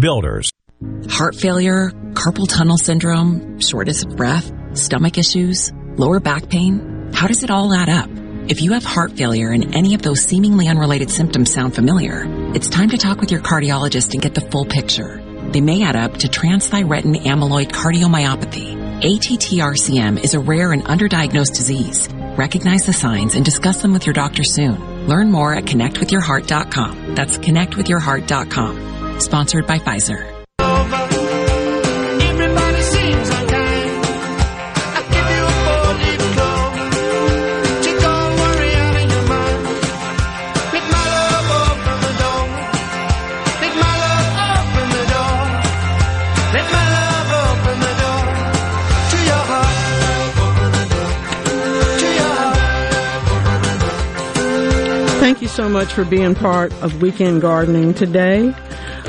Builders. Heart failure, carpal tunnel syndrome, shortness of breath, stomach issues, lower back pain. How does it all add up? If you have heart failure and any of those seemingly unrelated symptoms sound familiar, it's time to talk with your cardiologist and get the full picture. They may add up to transthyretin amyloid cardiomyopathy. A T T R C M is a rare and underdiagnosed disease. Recognize the signs and discuss them with your doctor soon. Learn more at connect with your heart dot com. That's connect with your heart dot com. Sponsored by Pfizer. Everybody seems on time. I give you a four-leaf clover. Take all worry out of your mind. Make my love open the door. Make my love open the door. Let my love open the door to your heart. To your heart. Thank you so much for being part of Weekend Gardening today.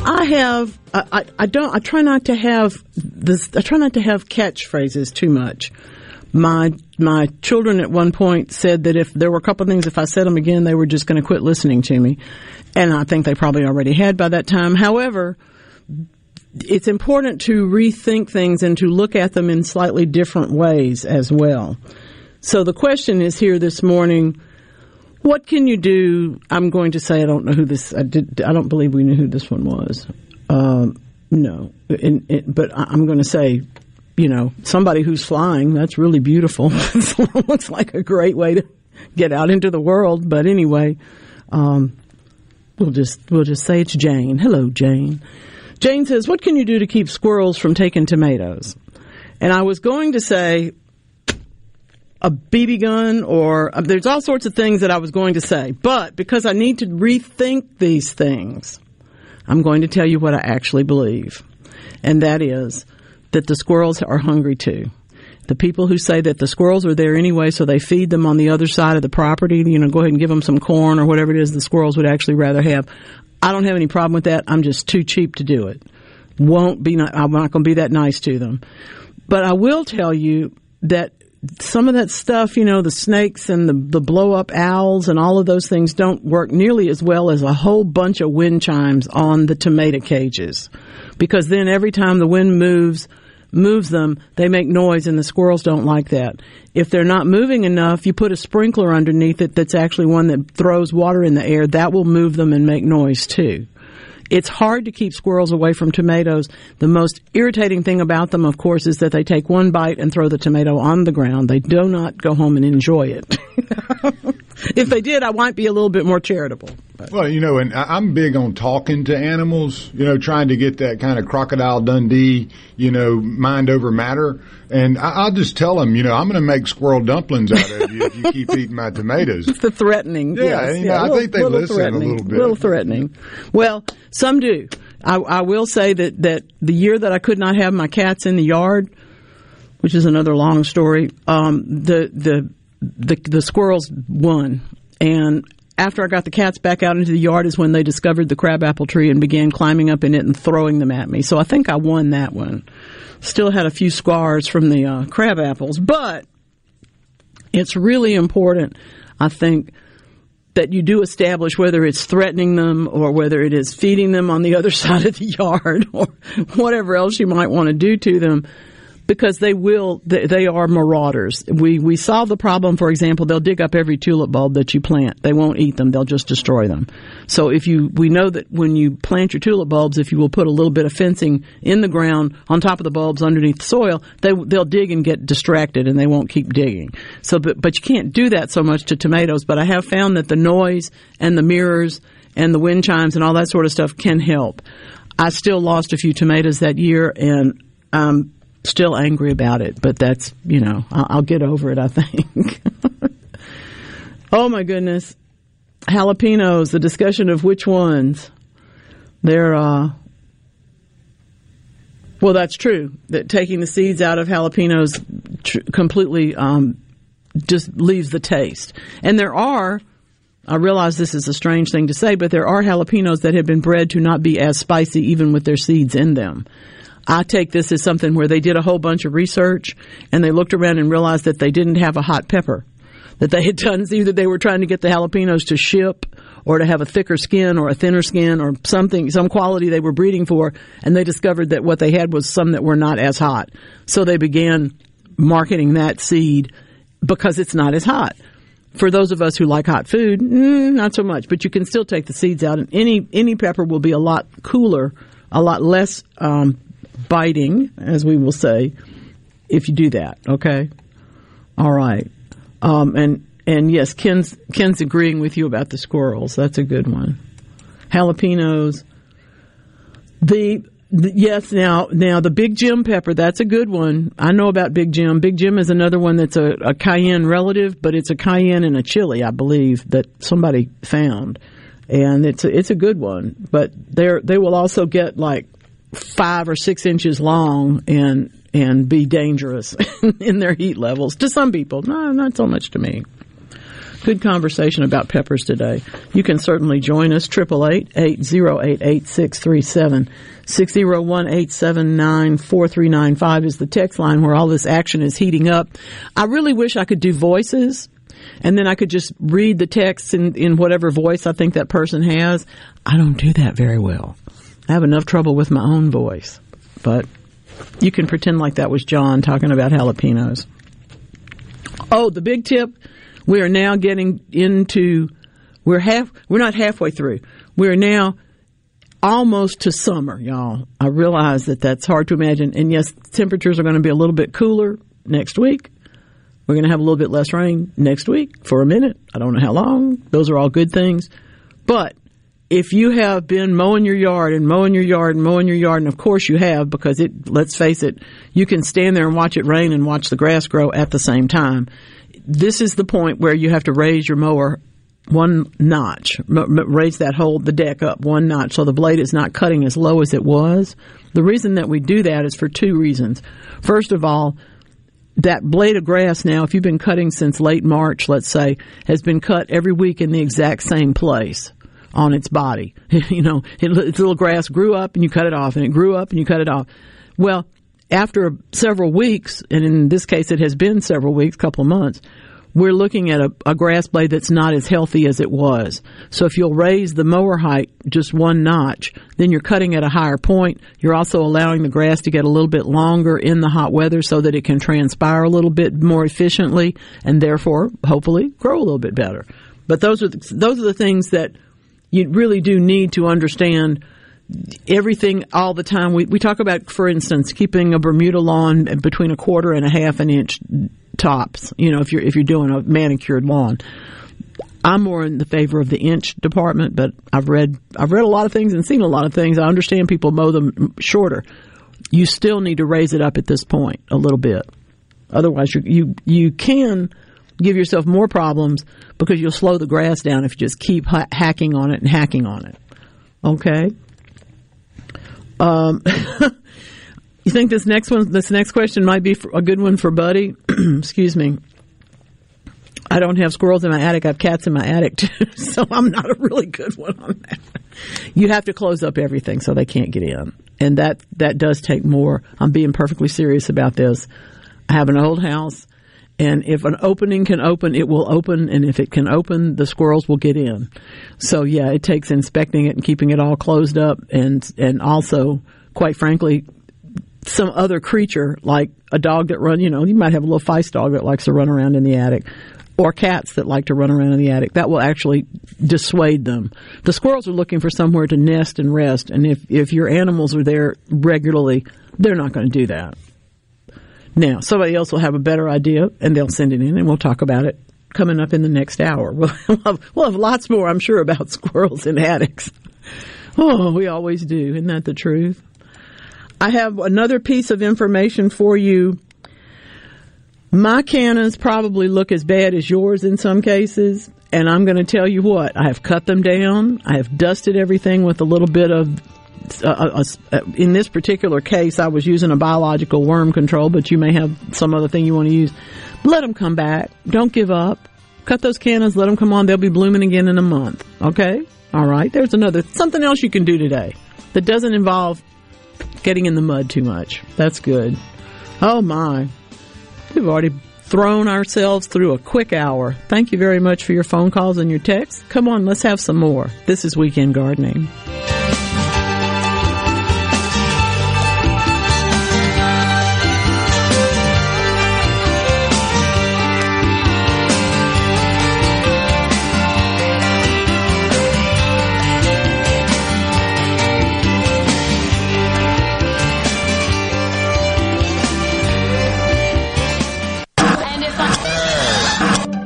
I have, I, I don't, I try not to have this, I try not to have catchphrases too much. My, my children at one point said that if there were a couple of things, if I said them again, they were just going to quit listening to me. And I think they probably already had by that time. However, it's important to rethink things and to look at them in slightly different ways as well. So the question is here this morning. What can you do? I'm going to say I don't know who this. I did. I don't believe we knew who this one was. Um, no, in, in, but I'm going to say, you know, somebody who's flying. That's really beautiful. It looks like a great way to get out into the world. But anyway, um, we'll just we'll just say it's Jane. Hello, Jane. Jane says, "What can you do to keep squirrels from taking tomatoes?" And I was going to say a B B gun, or uh, there's all sorts of things that I was going to say. But because I need to rethink these things, I'm going to tell you what I actually believe. And that is that the squirrels are hungry too. The people who say that the squirrels are there anyway, so they feed them on the other side of the property, you know, go ahead and give them some corn or whatever it is the squirrels would actually rather have. I don't have any problem with that. I'm just too cheap to do it. Won't be. Not, I'm not going to be that nice to them. But I will tell you that some of that stuff, you know, the snakes and the, the blow-up owls and all of those things don't work nearly as well as a whole bunch of wind chimes on the tomato cages. Because then every time the wind moves, moves them, they make noise, and the squirrels don't like that. If they're not moving enough, you put a sprinkler underneath it that's actually one that throws water in the air. That will move them and make noise, too. It's hard to keep squirrels away from tomatoes. The most irritating thing about them, of course, is that they take one bite and throw the tomato on the ground. They do not go home and enjoy it. If they did, I might be a little bit more charitable. But. Well, you know, and I'm big on talking to animals, you know, trying to get that kind of Crocodile Dundee, you know, mind over matter. And I'll just tell them, you know, I'm going to make squirrel dumplings out of you if you keep eating my tomatoes. It's the threatening. Yeah, yes, you yeah. know, little, I think they listen a little bit. A little threatening. Well, some do. I, I will say that, that the year that I could not have my cats in the yard, which is another long story, um, the, the the the squirrels won. And after I got the cats back out into the yard is when they discovered the crabapple tree and began climbing up in it and throwing them at me. So I think I won that one. Still had a few scars from the uh, crab apples, but it's really important, I think, that you do establish whether it's threatening them or whether it is feeding them on the other side of the yard or whatever else you might want to do to them, because they will, they are marauders. We we solve the problem, for example, they'll dig up every tulip bulb that you plant. They won't eat them, they'll just destroy them. So if you, we know that when you plant your tulip bulbs, if you will put a little bit of fencing in the ground on top of the bulbs underneath the soil, they, they'll dig and get distracted and they won't keep digging. So, but, but you can't do that so much to tomatoes, but I have found that the noise and the mirrors and the wind chimes and all that sort of stuff can help. I still lost a few tomatoes that year and um still angry about it, but that's, you know, I'll get over it, I think. Oh, my goodness. Jalapenos, the discussion of which ones. They're, uh, well, that's true, that taking the seeds out of jalapenos tr- completely um, just leaves the taste. And there are, I realize this is a strange thing to say, but there are jalapenos that have been bred to not be as spicy even with their seeds in them. I take this as something where they did a whole bunch of research and they looked around and realized that they didn't have a hot pepper, that they had done either they were trying to get the jalapenos to ship or to have a thicker skin or a thinner skin or something, some quality they were breeding for, and they discovered that what they had was some that were not as hot. So they began marketing that seed because it's not as hot. For those of us who like hot food, mm, not so much, but you can still take the seeds out and any, any pepper will be a lot cooler, a lot less um biting, as we will say, if you do that, okay? All right. Um, and, and yes, Ken's, Ken's agreeing with you about the squirrels. That's a good one. Jalapenos. The, the yes, now, now the Big Jim pepper, that's a good one. I know about Big Jim. Big Jim is another one that's a, a cayenne relative, but it's a cayenne and a chili, I believe, that somebody found. And it's a, it's a good one. But they're, they will also get, like, five or six inches long and and be dangerous in their heat levels to some people. No, not so much to me. Good conversation about peppers today. You can certainly join us. Triple eight eight zero eight eight six three seven six zero one eight seven nine four three nine five is the text line where all this action is heating up. I really wish I could do voices. And then I could just read the text in, in whatever voice I think that person has. I don't do that very well. I have enough trouble with my own voice, but you can pretend like that was John talking about jalapenos. Oh, the big tip, we are now getting into, we're half, we're not halfway through. We're now almost to summer, y'all. I realize that that's hard to imagine. And yes, temperatures are going to be a little bit cooler next week. We're going to have a little bit less rain next week for a minute. I don't know how long. Those are all good things. But if you have been mowing your yard and mowing your yard and mowing your yard, and of course you have, because it, let's face it, you can stand there and watch it rain and watch the grass grow at the same time. This is the point where you have to raise your mower one notch, raise that whole, the deck up one notch so the blade is not cutting as low as it was. The reason that we do that is for two reasons. First of all, that blade of grass now, if you've been cutting since late March, let's say, has been cut every week in the exact same place on its body. You know, its little grass grew up and you cut it off, and it grew up and you cut it off. Well, after several weeks, and in this case it has been several weeks, couple of months, we're looking at a, a grass blade that's not as healthy as it was. So if you'll raise the mower height just one notch, then you're cutting at a higher point. You're also allowing the grass to get a little bit longer in the hot weather so that it can transpire a little bit more efficiently and therefore, hopefully, grow a little bit better. But those are the, those are the things that you really do need to understand everything all the time. We, we talk about, for instance, keeping a Bermuda lawn between a quarter and a half an inch tops, you know, if you're if you're doing a manicured lawn. I'm more in the favor of the inch department, but I've read I've read a lot of things and seen a lot of things. I understand people mow them shorter. You still need to raise it up at this point a little bit. Otherwise, you you, you can give yourself more problems because you'll slow the grass down if you just keep ha- hacking on it and hacking on it. Okay? Um, you think this next one, this next question might be a good one for Buddy? Excuse me. I don't have squirrels in my attic. I have cats in my attic, too, so I'm not a really good one on that. You have to close up everything so they can't get in, and that, that does take more. I'm being perfectly serious about this. I have an old house, and if an opening can open, it will open, and if it can open, the squirrels will get in. So, yeah, it takes inspecting it and keeping it all closed up, and and also, quite frankly, some other creature like a dog that run, you know, you might have a little feist dog that likes to run around in the attic, or cats that like to run around in the attic. That will actually dissuade them. The squirrels are looking for somewhere to nest and rest, and if, if your animals are there regularly, they're not going to do that. Now, somebody else will have a better idea, and they'll send it in, and we'll talk about it coming up in the next hour. We'll have, we'll have lots more, I'm sure, about squirrels in attics. Oh, we always do. Isn't that the truth? I have another piece of information for you. My cannons probably look as bad as yours in some cases, and I'm going to tell you what. I have cut them down. I have dusted everything with a little bit of, uh, uh, in this particular case, I was using a biological worm control, but you may have some other thing you want to use. Let them come back. Don't give up. Cut those cannons. Let them come on. They'll be blooming again in a month. Okay? All right. There's another, something else you can do today that doesn't involve getting in the mud too much. That's good. Oh, my. We've already thrown ourselves through a quick hour. Thank you very much for your phone calls and your texts. Come on, let's have some more. This is Weekend Gardening.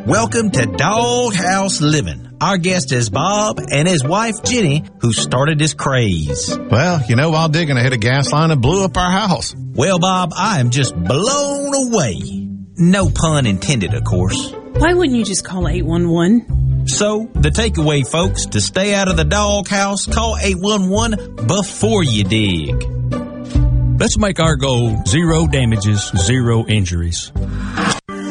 Welcome to Doghouse Living. Our guest is Bob and his wife, Jenny, who started this craze. Well, you know, while digging, I hit a gas line and blew up our house. Well, Bob, I am just blown away. No pun intended, of course. Why wouldn't you just call eight one one? So, the takeaway, folks, to stay out of the doghouse, call eight one one before you dig. Let's make our goal zero damages, zero injuries.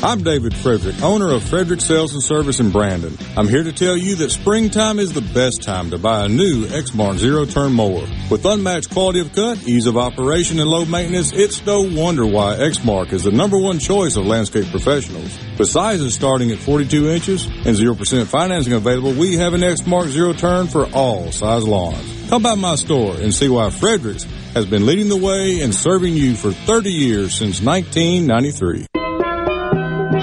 I'm David Frederick, owner of Frederick Sales and Service in Brandon. I'm here to tell you that springtime is the best time to buy a new X-Mark zero-turn mower. With unmatched quality of cut, ease of operation, and low maintenance, it's no wonder why X-Mark is the number one choice of landscape professionals. With sizes starting at forty-two inches and zero percent financing available, we have an X-Mark zero-turn for all size lawns. Come by my store and see why Frederick's has been leading the way and serving you for thirty years since nineteen ninety-three.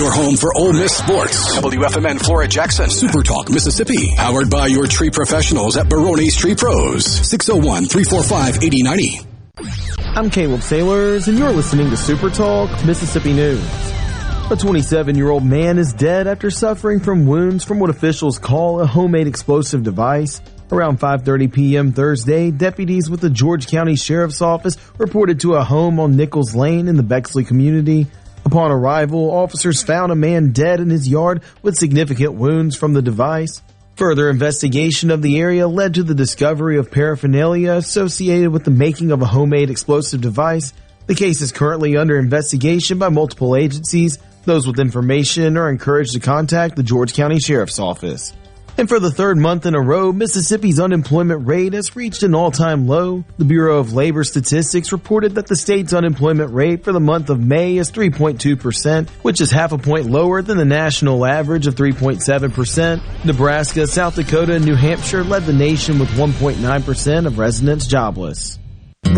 your home for Ole Miss sports. W F M N Flora Jackson. Supertalk Mississippi. Powered by your tree professionals at Barone's Tree Pros. six oh one, three four five, eight oh nine oh. I'm Caleb Sailors, and you're listening to Supertalk Mississippi News. A twenty-seven-year-old man is dead after suffering from wounds from what officials call a homemade explosive device. Around five thirty p.m. Thursday, deputies with the George County Sheriff's Office reported to a home on Nichols Lane in the Bexley community. Upon arrival, officers found a man dead in his yard with significant wounds from the device. Further investigation of the area led to the discovery of paraphernalia associated with the making of a homemade explosive device. The case is currently under investigation by multiple agencies. Those with information are encouraged to contact the George County Sheriff's Office. And for the third month in a row, Mississippi's unemployment rate has reached an all-time low. The Bureau of Labor Statistics reported that the state's unemployment rate for the month of May is three point two percent, which is half a point lower than the national average of three point seven percent. Nebraska, South Dakota, and New Hampshire led the nation with one point nine percent of residents jobless.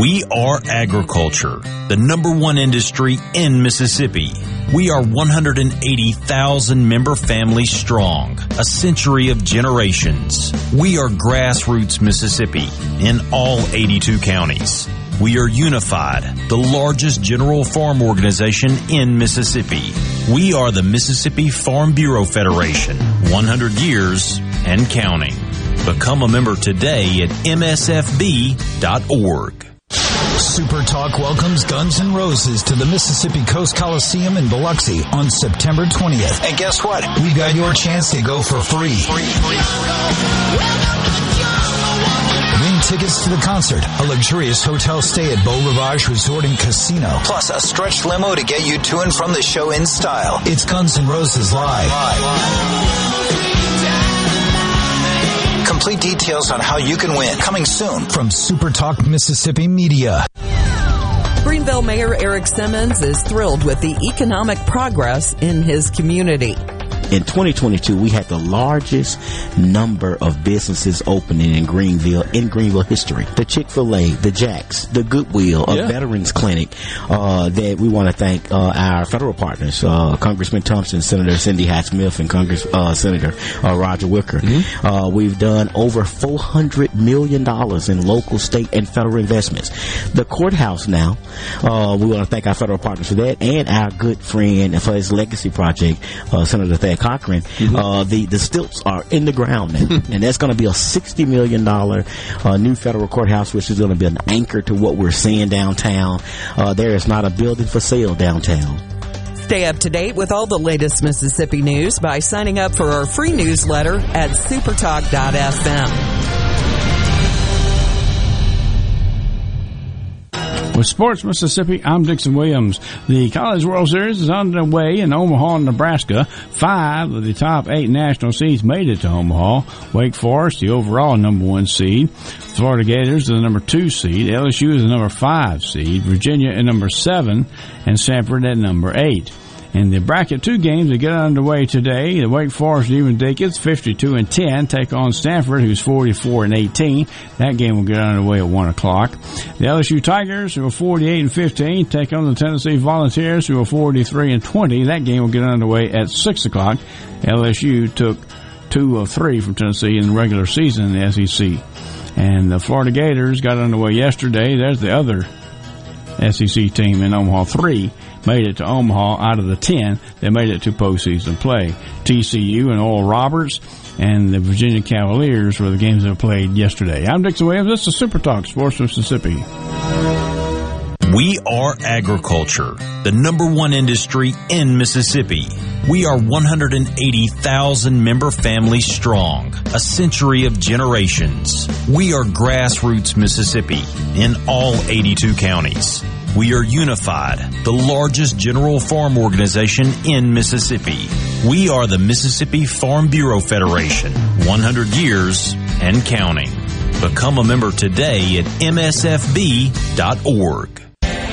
We are agriculture, the number one industry in Mississippi. We are one hundred eighty thousand member families strong, a century of generations. We are grassroots Mississippi in all eighty-two counties. We are Unified, the largest general farm organization in Mississippi. We are the Mississippi Farm Bureau Federation, one hundred years and counting. Become a member today at m s f b dot org. Supertalk welcomes Guns N' Roses to the Mississippi Coast Coliseum in Biloxi on September twentieth. And guess what? We got your chance to go for free. Win tickets to the concert, a luxurious hotel stay at Beau Rivage Resort and Casino, plus a stretch limo to get you to and from the show in style. It's Guns N' Roses Live. Live. Complete details on how you can win. Coming soon from Supertalk Mississippi Media. Greenville Mayor Eric Simmons is thrilled with the economic progress in his community. In twenty twenty-two, we had the largest number of businesses opening in Greenville, in Greenville history. The Chick-fil-A, the Jack's, the Goodwill, a yeah. Veterans Clinic uh, that we want to thank uh, our federal partners, uh, Congressman Thompson, Senator Cindy Hyde-Smith, and Congress, uh, Senator uh, Roger Wicker. Mm-hmm. Uh, we've done over four hundred million dollars in local, state, and federal investments. The courthouse now, uh, we want to thank our federal partners for that, and our good friend for his legacy project, uh, Senator Thad Cochran. Mm-hmm. uh, the, the stilts are in the ground now, and that's going to be a sixty million dollars uh, new federal courthouse, which is going to be an anchor to what we're seeing downtown. Uh, there is not a building for sale downtown. Stay up to date with all the latest Mississippi news by signing up for our free newsletter at supertalk dot f m. With Sports Mississippi, I'm Dixon Williams. The College World Series is underway in Omaha, Nebraska. Five of the top eight national seeds made it to Omaha. Wake Forest, the overall number one seed. Florida Gators, the number two seed. L S U is the number five seed. Virginia at number seven. And Sanford at number eight. In the bracket two games that get underway today, the Wake Forest Demon Deacons, fifty-two and ten, take on Stanford, who's forty-four and eighteen. That game will get underway at one o'clock. The L S U Tigers, who are forty-eight and fifteen, take on the Tennessee Volunteers, who are forty-three and twenty. That game will get underway at six o'clock. L S U took two of three from Tennessee in the regular season in the S E C. And the Florida Gators got underway yesterday. There's the other S E C team in Omaha. Three made it to Omaha out of the ten. They made it to postseason play. T C U and Oral Roberts and the Virginia Cavaliers were the games that played yesterday. I'm Dixon Williams. This is Super Talk Sports Mississippi. We are agriculture, the number one industry in Mississippi. We are one hundred eighty thousand member families strong, a century of generations. We are grassroots Mississippi in all eighty-two counties. We are Unified, the largest general farm organization in Mississippi. We are the Mississippi Farm Bureau Federation, one hundred years and counting. Become a member today at m s f b dot org.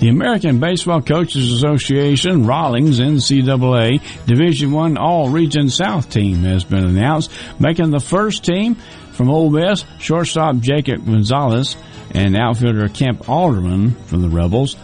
The American Baseball Coaches Association, Rawlings N C double A Division I All-Region South team has been announced, making the first team from Ole Miss, shortstop Jacob Gonzalez and outfielder Kemp Alderman from the Rebels,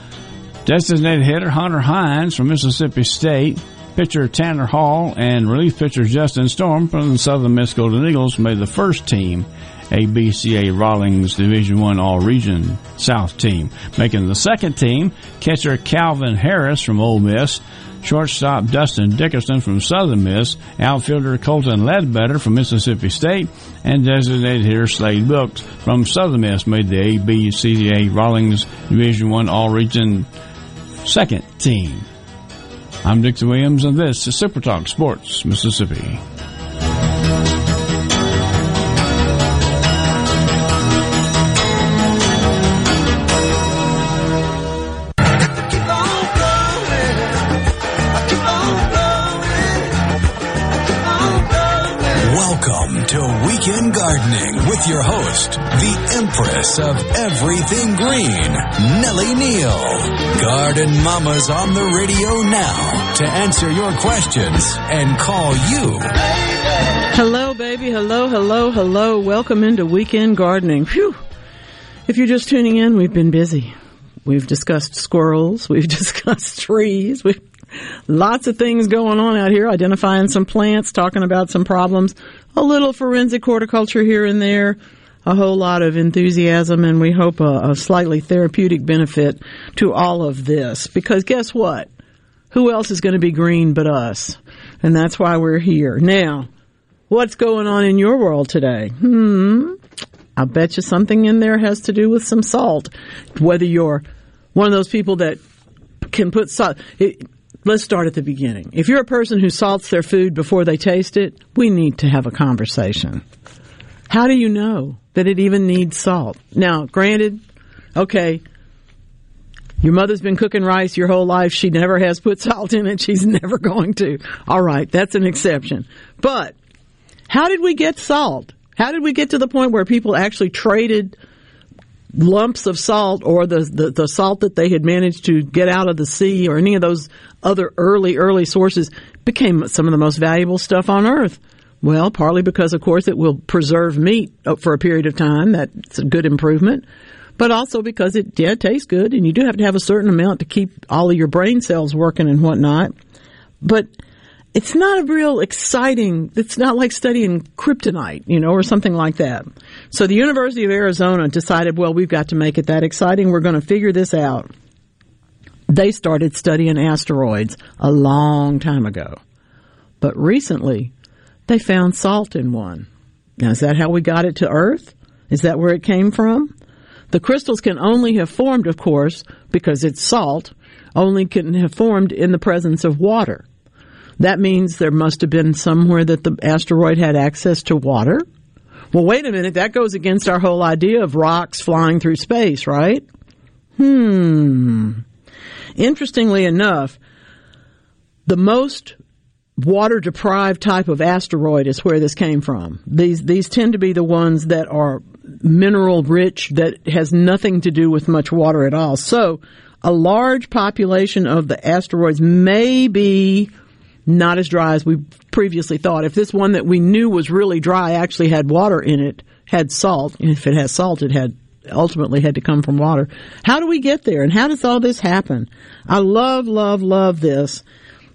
designated hitter Hunter Hines from Mississippi State, pitcher Tanner Hall, and relief pitcher Justin Storm from the Southern Miss Golden Eagles made the first team A B C A Rawlings Division I All-Region South team. Making the second team, catcher Calvin Harris from Ole Miss, shortstop Dustin Dickerson from Southern Miss, outfielder Colton Ledbetter from Mississippi State, and designated hitter Slade Brooks from Southern Miss made the A B C A Rawlings Division I All-Region second team. I'm Dixon Williams, and this is SuperTalk Sports Mississippi. Weekend Gardening with your host, the Empress of Everything Green, Nellie Neal. Garden Mama's on the radio now to answer your questions and call you. Hello, baby. Hello, hello, hello. Welcome into Weekend Gardening. Phew. If you're just tuning in, we've been busy. We've discussed squirrels. We've discussed trees. We've lots of things going on out here, identifying some plants, talking about some problems, a little forensic horticulture here and there, a whole lot of enthusiasm, and we hope a, a slightly therapeutic benefit to all of this. Because guess what? Who else is going to be green but us? And that's why we're here. Now, what's going on in your world today? Hmm. I bet you something in there has to do with some salt. Whether you're one of those people that can put salt... It, Let's start at the beginning. If you're a person who salts their food before they taste it, we need to have a conversation. How do you know that it even needs salt? Now, granted, okay, your mother's been cooking rice your whole life. She never has put salt in it. She's never going to. All right, that's an exception. But how did we get salt? How did we get to the point where people actually traded lumps of salt, or the, the the salt that they had managed to get out of the sea, or any of those other early, early sources, became some of the most valuable stuff on earth? Well, partly because, of course, it will preserve meat for a period of time. That's a good improvement. But also because it yeah, tastes good, and you do have to have a certain amount to keep all of your brain cells working and whatnot. But it's not a real exciting, it's not like studying kryptonite, you know, or something like that. So the University of Arizona decided, well, we've got to make it that exciting. We're going to figure this out. They started studying asteroids a long time ago. But recently, they found salt in one. Now, is that how we got it to Earth? Is that where it came from? The crystals can only have formed, of course, because it's salt, only can have formed in the presence of water. That means there must have been somewhere that the asteroid had access to water. Well, wait a minute. That goes against our whole idea of rocks flying through space, right? Hmm. Interestingly enough, the most water-deprived type of asteroid is where this came from. These these tend to be the ones that are mineral-rich, that has nothing to do with much water at all. So a large population of the asteroids may be not as dry as we previously thought. If this one that we knew was really dry actually had water in it, had salt, and if it has salt, it had ultimately had to come from water. How do we get there, and how does all this happen? I love, love, love this.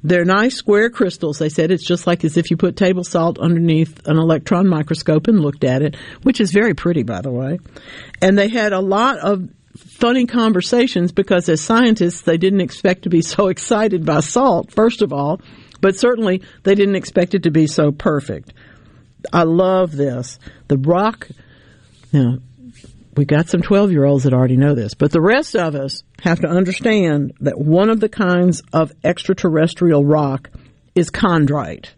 They're nice square crystals. They said it's just like as if you put table salt underneath an electron microscope and looked at it, which is very pretty, by the way. And they had a lot of funny conversations because as scientists, they didn't expect to be so excited by salt, first of all. But certainly, they didn't expect it to be so perfect. I love this. The rock, you know, we got some twelve-year-olds that already know this, but the rest of us have to understand that one of the kinds of extraterrestrial rock is chondrite.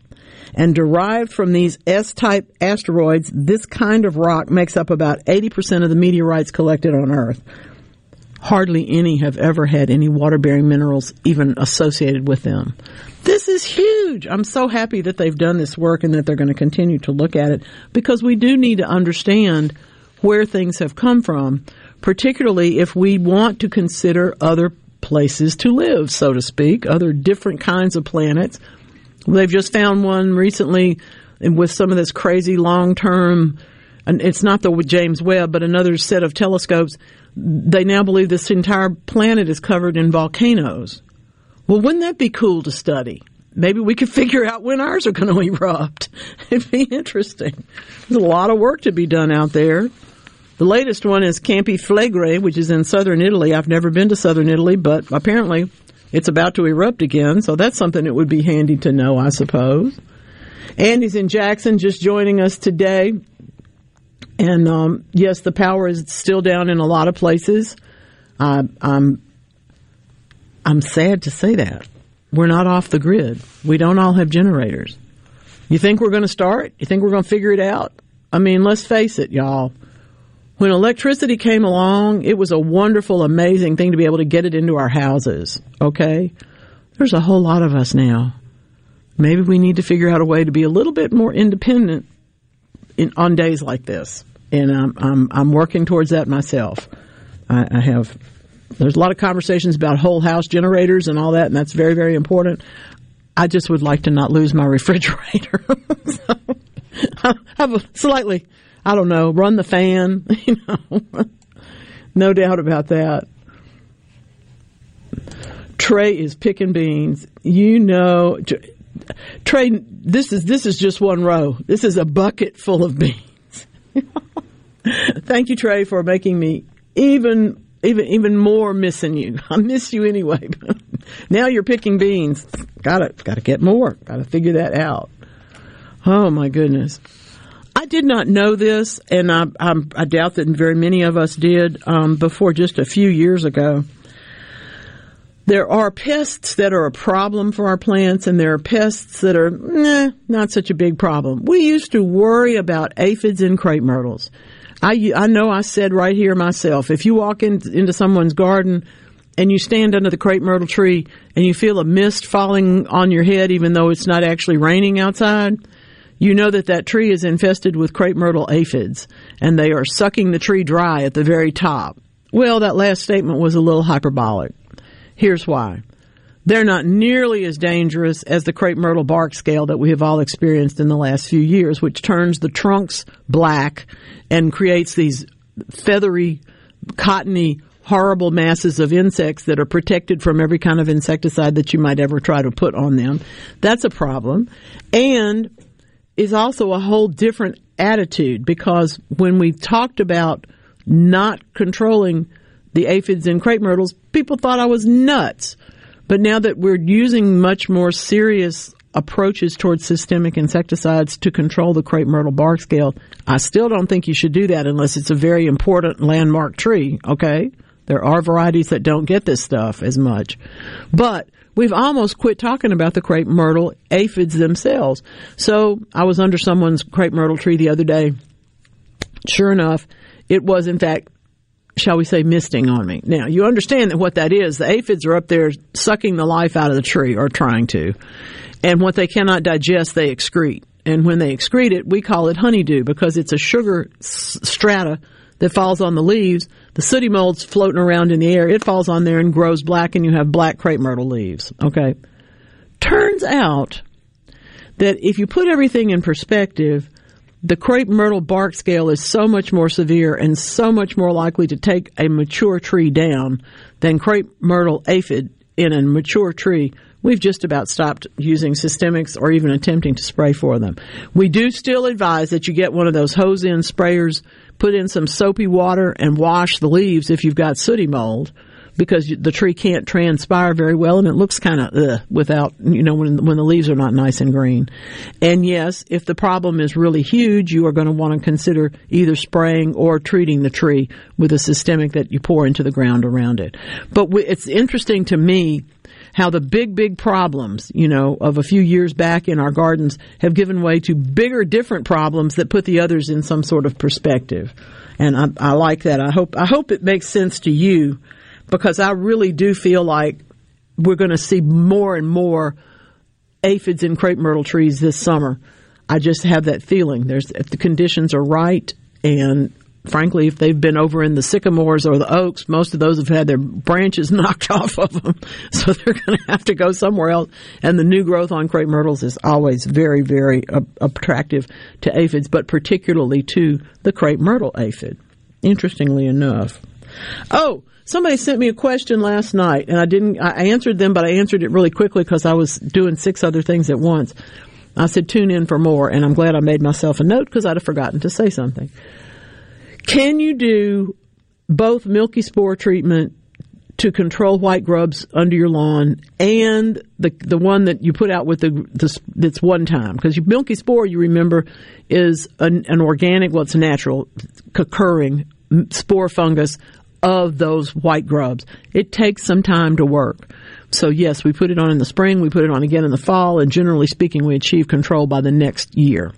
And derived from these S-type asteroids, this kind of rock makes up about eighty percent of the meteorites collected on Earth. Hardly any have ever had any water-bearing minerals even associated with them. This is huge. I'm so happy that they've done this work and that they're going to continue to look at it, because we do need to understand where things have come from, particularly if we want to consider other places to live, so to speak, other different kinds of planets. They've just found one recently with some of this crazy long-term, and it's not the James Webb, but another set of telescopes. They now believe this entire planet is covered in volcanoes. Well, wouldn't that be cool to study? Maybe we could figure out when ours are going to erupt. It'd be interesting. There's a lot of work to be done out there. The latest one is Campiflagrae, which is in southern Italy. I've never been to southern Italy, but apparently it's about to erupt again, so that's something that would be handy to know, I suppose. Andy's in Jackson, just joining us today. And, um, yes, the power is still down in a lot of places. Uh, I'm, I'm sad to say that. We're not off the grid. We don't all have generators. You think we're going to start? You think we're going to figure it out? I mean, let's face it, y'all. When electricity came along, it was a wonderful, amazing thing to be able to get it into our houses, okay? There's a whole lot of us now. Maybe we need to figure out a way to be a little bit more independent in, on days like this. And I'm, I'm, I'm working towards that myself. I, I have, there's a lot of conversations about whole house generators and all that, and that's very, very important. I just would like to not lose my refrigerator. So, I have a slightly... I don't know, run the fan, you know, no doubt about that. Trey is picking beans. You know, Trey, this is this is just one row. This is a bucket full of beans. Thank you, Trey, for making me even even even more missing you. I miss you anyway. Now you're picking beans. Gotta, gotta get more. Gotta figure that out. Oh, my goodness. I did not know this, and I, I, I doubt that very many of us did um, before just a few years ago. There are pests that are a problem for our plants, and there are pests that are nah, not such a big problem. We used to worry about aphids and crepe myrtles. I, I know I said right here myself, if you walk in, into someone's garden and you stand under the crepe myrtle tree and you feel a mist falling on your head even though it's not actually raining outside, you know that that tree is infested with crepe myrtle aphids, and they are sucking the tree dry at the very top. Well, that last statement was a little hyperbolic. Here's why. They're not nearly as dangerous as the crepe myrtle bark scale that we have all experienced in the last few years, which turns the trunks black and creates these feathery, cottony, horrible masses of insects that are protected from every kind of insecticide that you might ever try to put on them. That's a problem. And... is also a whole different attitude, because when we talked about not controlling the aphids and crepe myrtles, people thought I was nuts. But now that we're using much more serious approaches towards systemic insecticides to control the crepe myrtle bark scale, I still don't think you should do that unless it's a very important landmark tree, okay? There are varieties that don't get this stuff as much. But we've almost quit talking about the crepe myrtle aphids themselves. So I was under someone's crepe myrtle tree the other day. Sure enough, it was, in fact, shall we say, misting on me. Now, you understand that what that is, the aphids are up there sucking the life out of the tree, or trying to. And what they cannot digest, they excrete. And when they excrete it, we call it honeydew, because it's a sugar s- strata that falls on the leaves. The sooty mold's floating around in the air. It falls on there and grows black, and you have black crepe myrtle leaves. Okay. Turns out that if you put everything in perspective, the crepe myrtle bark scale is so much more severe and so much more likely to take a mature tree down than crepe myrtle aphid in a mature tree. We've just about stopped using systemics or even attempting to spray for them. We do still advise that you get one of those hose-in sprayers, put in some soapy water, and wash the leaves if you've got sooty mold, because the tree can't transpire very well, and it looks kind of ugh without, you know, when, when the leaves are not nice and green. And yes, if the problem is really huge, you are going to want to consider either spraying or treating the tree with a systemic that you pour into the ground around it. But it's interesting to me how the big, big problems, you know, of a few years back in our gardens have given way to bigger, different problems that put the others in some sort of perspective. And I, I like that. I hope I hope it makes sense to you because I really do feel like we're going to see more and more aphids in crepe myrtle trees this summer. I just have that feeling. There's, if the conditions are right, and frankly, if they've been over in the sycamores or the oaks, most of those have had their branches knocked off of them, so they're going to have to go somewhere else. And the new growth on crepe myrtles is always very, very attractive to aphids, but particularly to the crepe myrtle aphid, interestingly enough. Oh, somebody sent me a question last night, and I didn't. I answered them, but I answered it really quickly because I was doing six other things at once. I said, tune in for more, and I'm glad I made myself a note because I'd have forgotten to say something. Can you do both milky spore treatment to control white grubs under your lawn and the the one that you put out with the, the that's one time? Because milky spore, you remember, is an, an organic, well, it's a natural, occurring spore fungus of those white grubs. It takes some time to work. So, yes, we put it on in the spring, we put it on again in the fall, and generally speaking, we achieve control by the next year.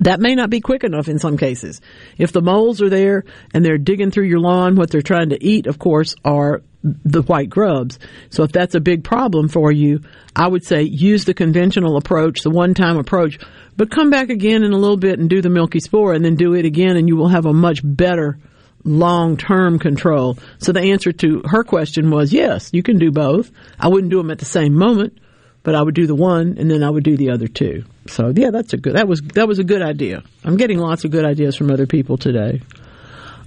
That may not be quick enough in some cases. If the moles are there and they're digging through your lawn, what they're trying to eat, of course, are the white grubs. So if that's a big problem for you, I would say use the conventional approach, the one-time approach, but come back again in a little bit and do the milky spore and then do it again, and you will have a much better long-term control. So the answer to her question was, yes, you can do both. I wouldn't do them at the same moment, but I would do the one and then I would do the other two. So yeah, that's a good, that was, that was a good idea. I'm getting lots of good ideas from other people today.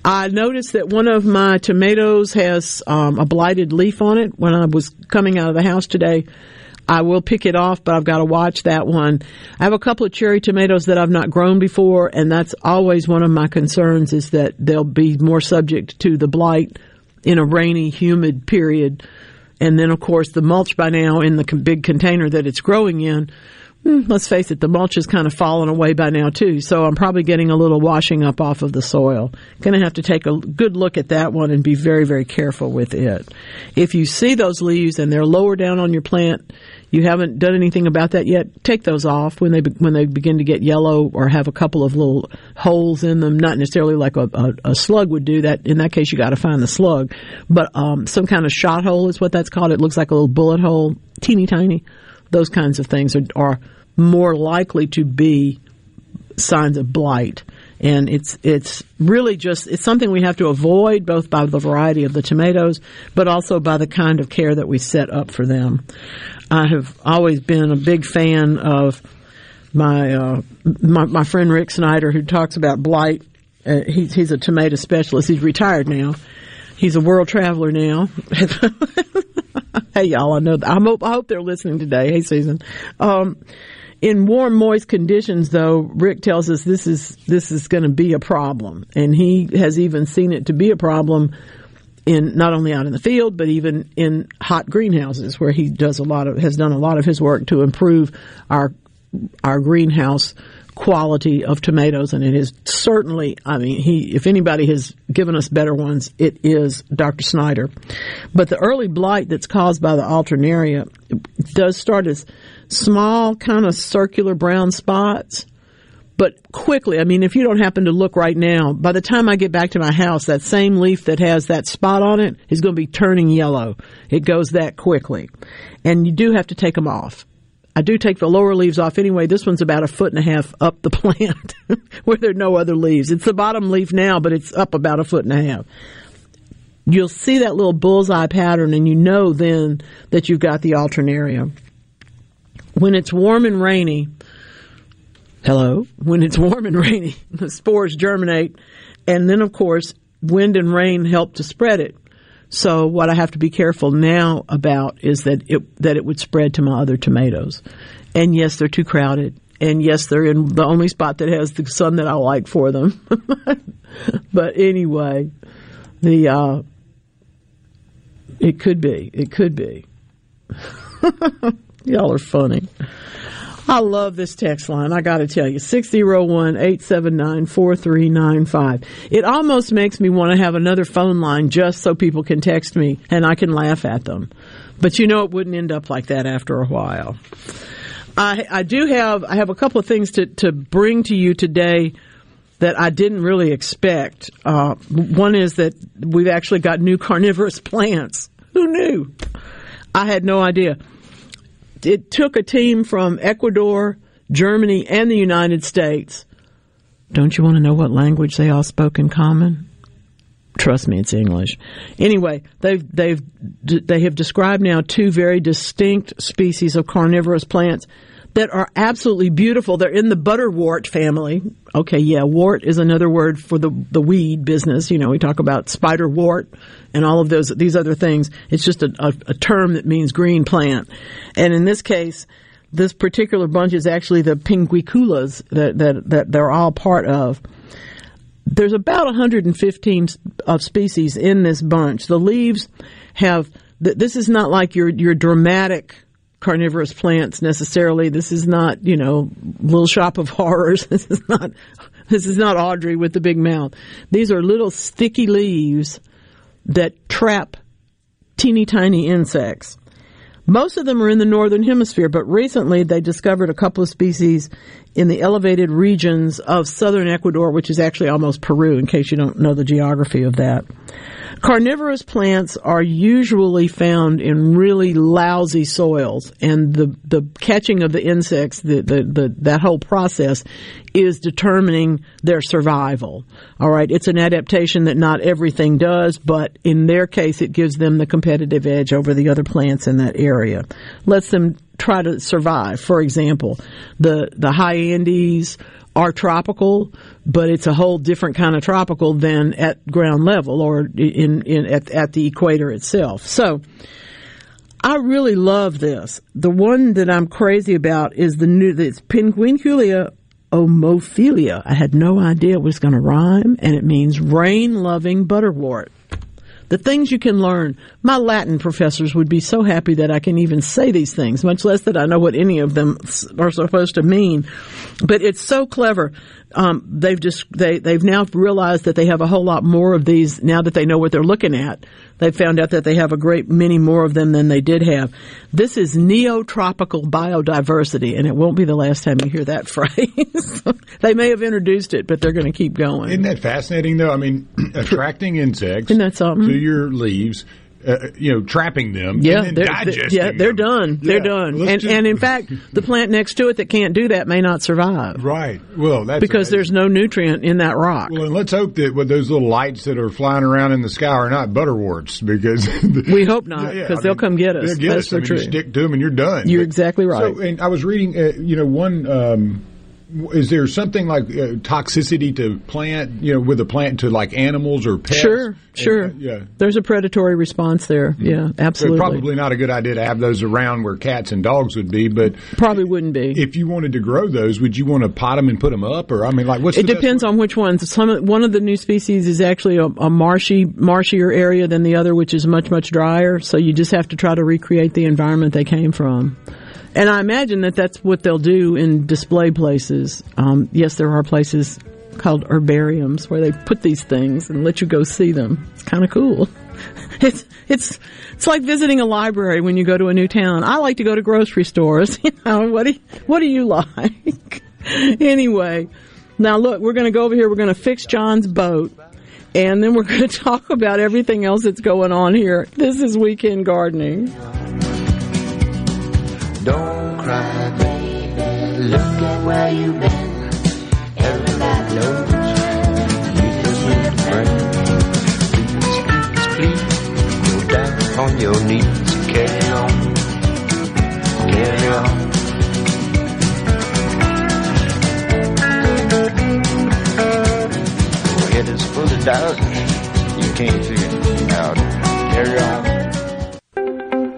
I noticed that one of my tomatoes has um, a blighted leaf on it. When I was coming out of the house today, I will pick it off, but I've got to watch that one. I have a couple of cherry tomatoes that I've not grown before, and that's always one of my concerns, is that they'll be more subject to the blight in a rainy, humid period. And then, of course, the mulch by now in the big container that it's growing in, let's face it, the mulch has kind of fallen away by now, too. So I'm probably getting a little washing up off of the soil. Going to have to take a good look at that one and be very, very careful with it. If you see those leaves and they're lower down on your plant, you haven't done anything about that yet, take those off when they when they begin to get yellow or have a couple of little holes in them, not necessarily like a, a, a slug would do. That. In that case, you got to find the slug. But um, some kind of shot hole is what that's called. It looks like a little bullet hole, teeny tiny. Those kinds of things are, are more likely to be signs of blight. And it's it's really just, it's something we have to avoid, both by the variety of the tomatoes, but also by the kind of care that we set up for them. I have always been a big fan of my uh, my, my friend Rick Snyder, who talks about blight. Uh, he's, he's a tomato specialist. He's retired now. He's a world traveler now. Hey, y'all, I know that. I hope, I hope they're listening today. Hey, Susan. Um, in warm, moist conditions, though, Rick tells us this is this is going to be a problem. And he has even seen it to be a problem in not only out in the field, but even in hot greenhouses, where he does a lot of has done a lot of his work to improve our our greenhouse quality of tomatoes. And it is certainly, I mean, he, if anybody has given us better ones, it is Doctor Snyder. But the early blight that's caused by the alternaria does start as small, kind of circular brown spots, but quickly, I mean, if you don't happen to look right now, by the time I get back to my house, that same leaf that has that spot on it is going to be turning yellow. It goes that quickly. And you do have to take them off. I do take the lower leaves off anyway. This one's about a foot and a half up the plant where there are no other leaves. It's the bottom leaf now, but it's up about a foot and a half. You'll see that little bullseye pattern, and you know then that you've got the alternaria. When it's warm and rainy, hello, when it's warm and rainy, the spores germinate, and then, of course, wind and rain help to spread it. So what I have to be careful now about is that it that it would spread to my other tomatoes. And yes, they're too crowded. And yes, they're in the only spot that has the sun that I like for them. But anyway, the uh, it could be. It could be. Y'all are funny. I love this text line, I got to tell you, six oh one, eight seven nine, four three nine five. It almost makes me want to have another phone line just so people can text me and I can laugh at them. But you know it wouldn't end up like that after a while. I, I do have I have a couple of things to, to bring to you today that I didn't really expect. Uh, one is that we've actually got new carnivorous plants. Who knew? I had no idea. It took a team from Ecuador, Germany, and the United States. Don't you want to know what language they all spoke in common? Trust me, it's English. Anyway, they've they've they have described now two very distinct species of carnivorous plants that are absolutely beautiful. They're in the butterwort family. Okay, yeah, wart is another word for the the weed business. You know, we talk about spider wart and all of those these other things. It's just a, a, a term that means green plant. And in this case, this particular bunch is actually the pinguiculas that that, that they're all part of. There's about one hundred fifteen of species in this bunch. The leaves have th- – this is not like your your dramatic carnivorous plants necessarily. This is not, you know, Little Shop of Horrors. This is not this is not Audrey with the big mouth. These are little sticky leaves that trap teeny tiny insects. Most of them are in the northern hemisphere, but recently they discovered a couple of species in the elevated regions of southern Ecuador, which is actually almost Peru, in case you don't know the geography of that. Carnivorous plants are usually found in really lousy soils, and the, the catching of the insects, the, the, the, that whole process, is determining their survival. All right, it's an adaptation that not everything does, but in their case, it gives them the competitive edge over the other plants in that area. Lets them try to survive. For example, the, the high Andes are tropical, but it's a whole different kind of tropical than at ground level or in, in at, at the equator itself. So I really love this. The one that I'm crazy about is the new, it's Pinguiculia omophilia. I had no idea it was going to rhyme, and it means rain-loving butterwort. The things you can learn. My Latin professors would be so happy that I can even say these things, much less that I know what any of them are supposed to mean. But it's so clever. Um, they've just they they've now realized that they have a whole lot more of these now that they know what they're looking at. They found out that they have a great many more of them than they did have. This is neotropical biodiversity, and it won't be the last time you hear that phrase. They may have introduced it, but they're going to keep going. Isn't that fascinating, though? I mean, attracting insects Isn't that something? To your leaves, uh, you know, trapping them, yeah, and then digesting them. Yeah, they're done. They're yeah, done. And, just, and, in fact, the plant next to it that can't do that may not survive. Right. Well, that's Because amazing. There's no nutrient in that rock. Well, and let's hope that with those little lights that are flying around in the sky are not butterworts, because... we hope not, because yeah, yeah, they'll mean, come get us. They'll get that's us. I mean, true. You stick to them and you're done. You're but, exactly right. So, and I was reading, uh, you know, one... Um, is there something like uh, toxicity to plant, you know, with a plant to like animals or pets? Sure, sure. And, uh, yeah. There's a predatory response there. Mm-hmm. Yeah, absolutely. So probably not a good idea to have those around where cats and dogs would be, but probably wouldn't be. If you wanted to grow those, would you want to pot them and put them up, or I mean, like what's it the depends on which ones. Some one of the new species is actually a, a marshy, marshier area than the other, which is much much drier. So you just have to try to recreate the environment they came from. And I imagine that that's what they'll do in display places. Um, yes, there are places called herbariums where they put these things and let you go see them. It's kind of cool. It's it's it's like visiting a library when you go to a new town. I like to go to grocery stores. You know, what do you, what do you like? Anyway, now look, we're going to go over here. We're going to fix John's boat. And then we're going to talk about everything else that's going on here. This is Weekend Gardening. Don't cry, baby, look at where you've been. Everybody knows you just need a friend. Please, please, please, go down on your knees and carry on, carry on. Your head is full of doubt, you can't figure it out, carry on.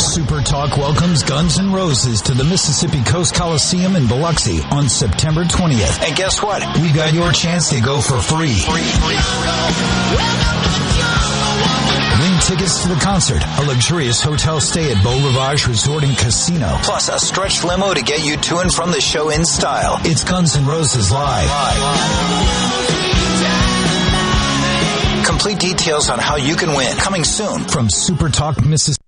Supertalk welcomes Guns N' Roses to the Mississippi Coast Coliseum in Biloxi on September twentieth. And guess what? We got your chance to go for free. free, free. Win tickets to the concert, a luxurious hotel stay at Beau Rivage Resort and Casino, plus a stretch limo to get you to and from the show in style. It's Guns N' Roses Live. Live. Complete details on how you can win. Coming soon from Supertalk Mississippi.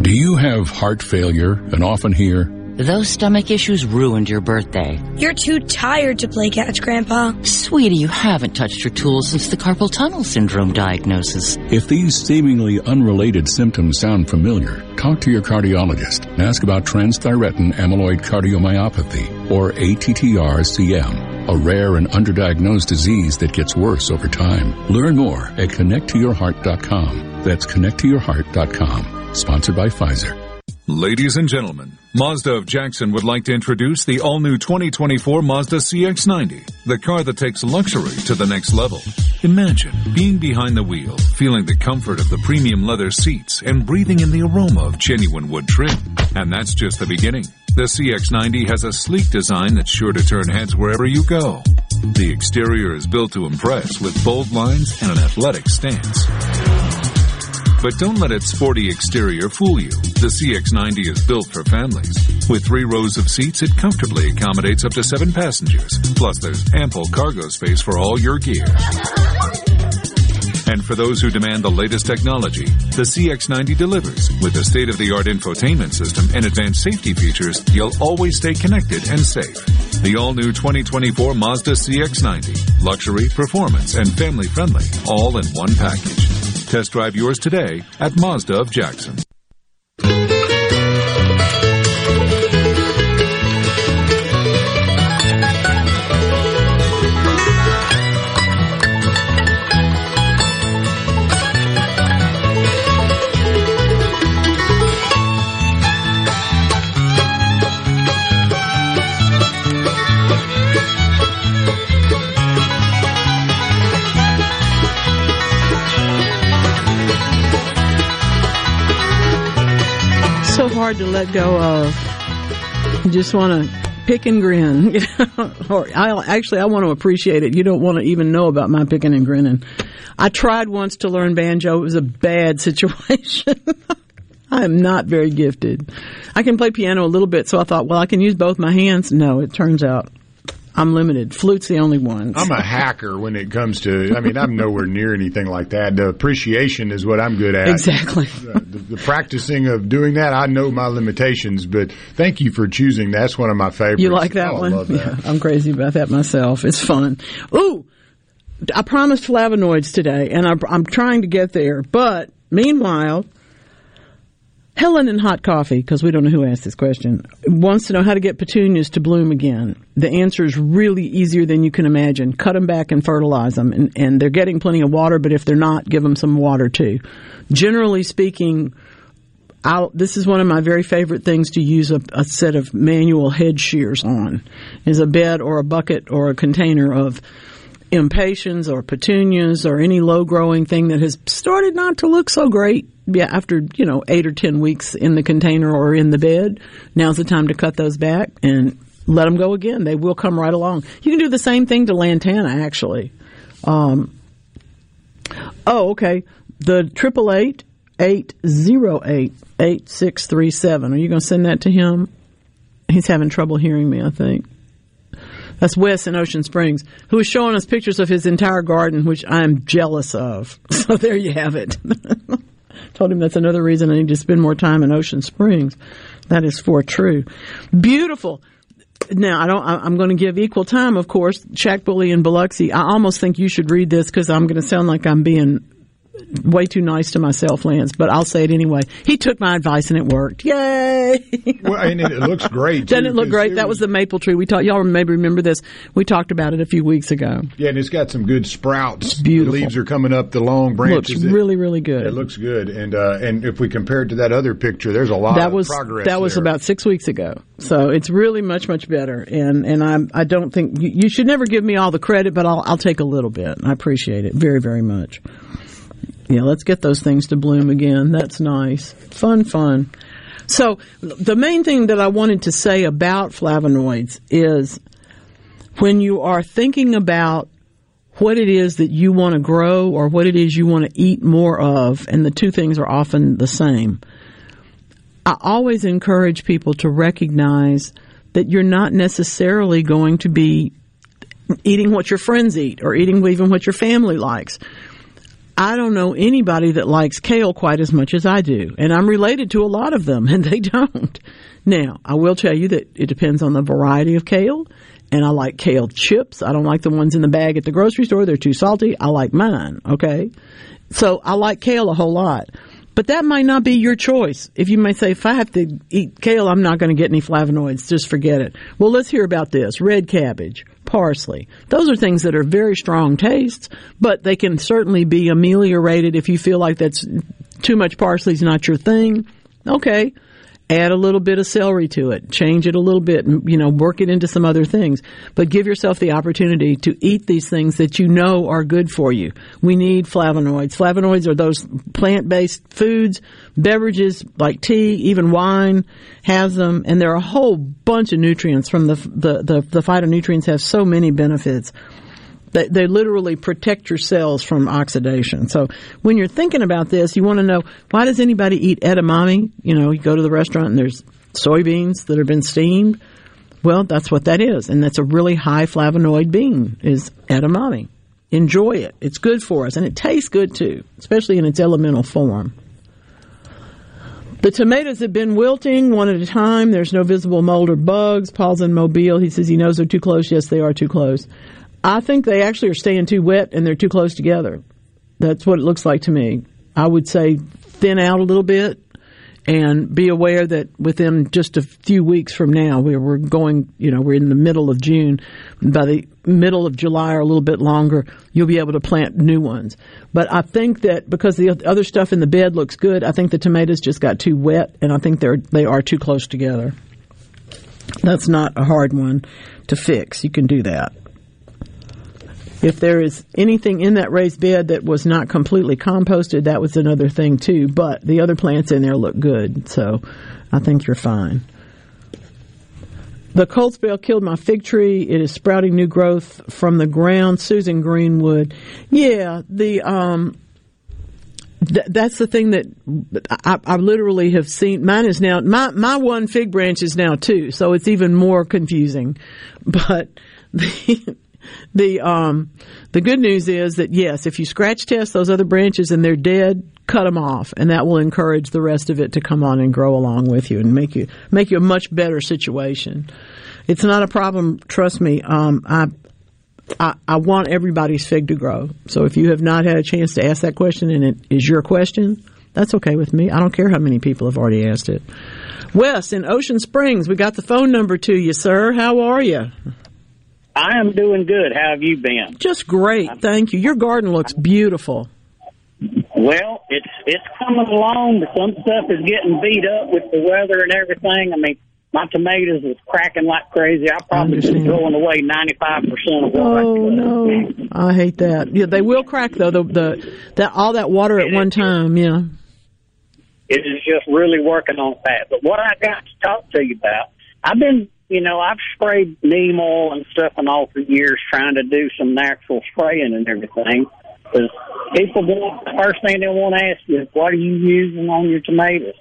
Do you have heart failure and often hear, "Those stomach issues ruined your birthday"? "You're too tired to play catch, Grandpa." "Sweetie, you haven't touched your tools since the carpal tunnel syndrome diagnosis." If these seemingly unrelated symptoms sound familiar, talk to your cardiologist and ask about transthyretin amyloid cardiomyopathy, or A T T R C M, a rare and underdiagnosed disease that gets worse over time. Learn more at connect to your heart dot com. That's connect to your heart dot com. Sponsored by Pfizer. Ladies and gentlemen, Mazda of Jackson would like to introduce the all-new twenty twenty-four Mazda C X ninety, the car that takes luxury to the next level. Imagine being behind the wheel, feeling the comfort of the premium leather seats, and breathing in the aroma of genuine wood trim. And that's just the beginning. The C X ninety has a sleek design that's sure to turn heads wherever you go. The exterior is built to impress with bold lines and an athletic stance. But don't let its sporty exterior fool you. The C X ninety is built for families. With three rows of seats, it comfortably accommodates up to seven passengers. Plus, there's ample cargo space for all your gear. And for those who demand the latest technology, the C X ninety delivers. With a state-of-the-art infotainment system and advanced safety features, you'll always stay connected and safe. The all-new twenty twenty-four Mazda C X ninety. Luxury, performance, and family-friendly, all in one package. Test drive yours today at Mazda of Jackson. Hard to let go of. You just want to pick and grin. Or I'll, actually, I want to appreciate it. You don't want to even know about my picking and grinning. I tried once to learn banjo. It was a bad situation. I am not very gifted. I can play piano a little bit, so I thought, well, I can use both my hands. No, it turns out I'm limited. Flute's the only one. I'm a hacker when it comes to, I mean, I'm nowhere near anything like that. The appreciation is what I'm good at. Exactly. The, the, the practicing of doing that, I know my limitations, but thank you for choosing. That's one of my favorites. You like that oh, one? I love that. Yeah, I'm crazy about that myself. It's fun. Ooh, I promised flavonoids today, and I, I'm trying to get there. But meanwhile, Helen in Hot Coffee, because we don't know who asked this question, wants to know how to get petunias to bloom again. The answer is really easier than you can imagine. Cut them back and fertilize them. And, and they're getting plenty of water, but if they're not, give them some water too. Generally speaking, I'll, this is one of my very favorite things to use a, a set of manual head shears on, is a bed or a bucket or a container of impatiens or petunias or any low-growing thing that has started not to look so great after, you know, eight or ten weeks in the container or in the bed. Now's the time to cut those back and let them go again. They will come right along. You can do the same thing to lantana, actually. Um, oh, okay. The triple eight eight zero eight eight six three seven. Are you going to send that to him? He's having trouble hearing me, I think. That's Wes in Ocean Springs, who is showing us pictures of his entire garden, which I am jealous of. So there you have it. Told him that's another reason I need to spend more time in Ocean Springs. That is for true. Beautiful. Now, I don't, I'm going to give equal time, of course, Shaq Bully in Biloxi. I almost think you should read this because I'm going to sound like I'm being way too nice to myself, Lance, but I'll say it anyway. He took my advice and it worked. Yay! Well, and it looks great. Doesn't it look great? It that was, was the maple tree. We talked. Y'all maybe remember this. We talked about it a few weeks ago. Yeah, and it's got some good sprouts. It's beautiful. The leaves are coming up. The long branches. Looks really, really good. It looks good. And uh, and if we compare it to that other picture, there's a lot that was, of progress. That was there. About six weeks ago. So it's really much, much better. And and I'm, I don't think you, you should never give me all the credit, but I'll I'll take a little bit. I appreciate it very, very much. Yeah, let's get those things to bloom again. That's nice. Fun, fun. So the main thing that I wanted to say about flavonoids is when you are thinking about what it is that you want to grow or what it is you want to eat more of, and the two things are often the same, I always encourage people to recognize that you're not necessarily going to be eating what your friends eat or eating even what your family likes. I don't know anybody that likes kale quite as much as I do, and I'm related to a lot of them, and they don't. Now, I will tell you that it depends on the variety of kale, and I like kale chips. I don't like the ones in the bag at the grocery store. They're too salty. I like mine, okay? So I like kale a whole lot, but that might not be your choice. If you may say, if I have to eat kale, I'm not going to get any flavonoids. Just forget it. Well, let's hear about this. Red cabbage. Parsley. Those are things that are very strong tastes, but they can certainly be ameliorated if you feel like that's too much parsley is not your thing. Okay, add a little bit of celery to it, change it a little bit, and, you know, work it into some other things. But give yourself the opportunity to eat these things that you know are good for you. We need flavonoids. Flavonoids are those plant-based foods, beverages like tea, even wine has them, and there are a whole bunch of nutrients from the the the, the phytonutrients have so many benefits. They, they literally protect your cells from oxidation. So when you're thinking about this, you want to know, why does anybody eat edamame? You know, you go to the restaurant and there's soybeans that have been steamed. Well, that's what that is, and that's a really high flavonoid bean is edamame. Enjoy it. It's good for us, and it tastes good too, especially in its elemental form. The tomatoes have been wilting one at a time. There's no visible mold or bugs. Paul's in Mobile. He says he knows they're too close. Yes, they are too close. I think they actually are staying too wet and they're too close together. That's what it looks like to me. I would say thin out a little bit and be aware that within just a few weeks from now, we we're going, you know, we're in the middle of June. By the middle of July or a little bit longer, you'll be able to plant new ones. But I think that because the other stuff in the bed looks good, I think the tomatoes just got too wet and I think they're, they are too close together. That's not a hard one to fix. You can do that. If there is anything in that raised bed that was not completely composted, that was another thing, too. But the other plants in there look good, so I think you're fine. The cold spell killed my fig tree. It is sprouting new growth from the ground. Susan Greenwood. Yeah, the um, th- that's the thing that I, I literally have seen. Mine is now, my, my one fig branch is now two, so it's even more confusing. But the... The um the good news is that, yes, if you scratch test those other branches and they're dead, cut them off, and that will encourage the rest of it to come on and grow along with you and make you make you a much better situation. It's not a problem. Trust me. Um, I, I I want everybody's fig to grow. So if you have not had a chance to ask that question and it is your question, that's okay with me. I don't care how many people have already asked it. Wes in Ocean Springs, we got the phone number to you, sir. How are you? I am doing good. How have you been? Just great, thank you. Your garden looks beautiful. Well, it's it's coming along, but some stuff is getting beat up with the weather and everything. I mean, my tomatoes was cracking like crazy. I probably was throwing away ninety-five percent of what I could. Oh, no. I hate that. Yeah, they will crack, though, the, the that all that water at one time, yeah. It is just really working on that. But what I got to talk to you about, I've been, you know, I've sprayed neem oil and stuff and all for years trying to do some natural spraying and everything. Because people want, the first thing they want to ask you is, what are you using on your tomatoes?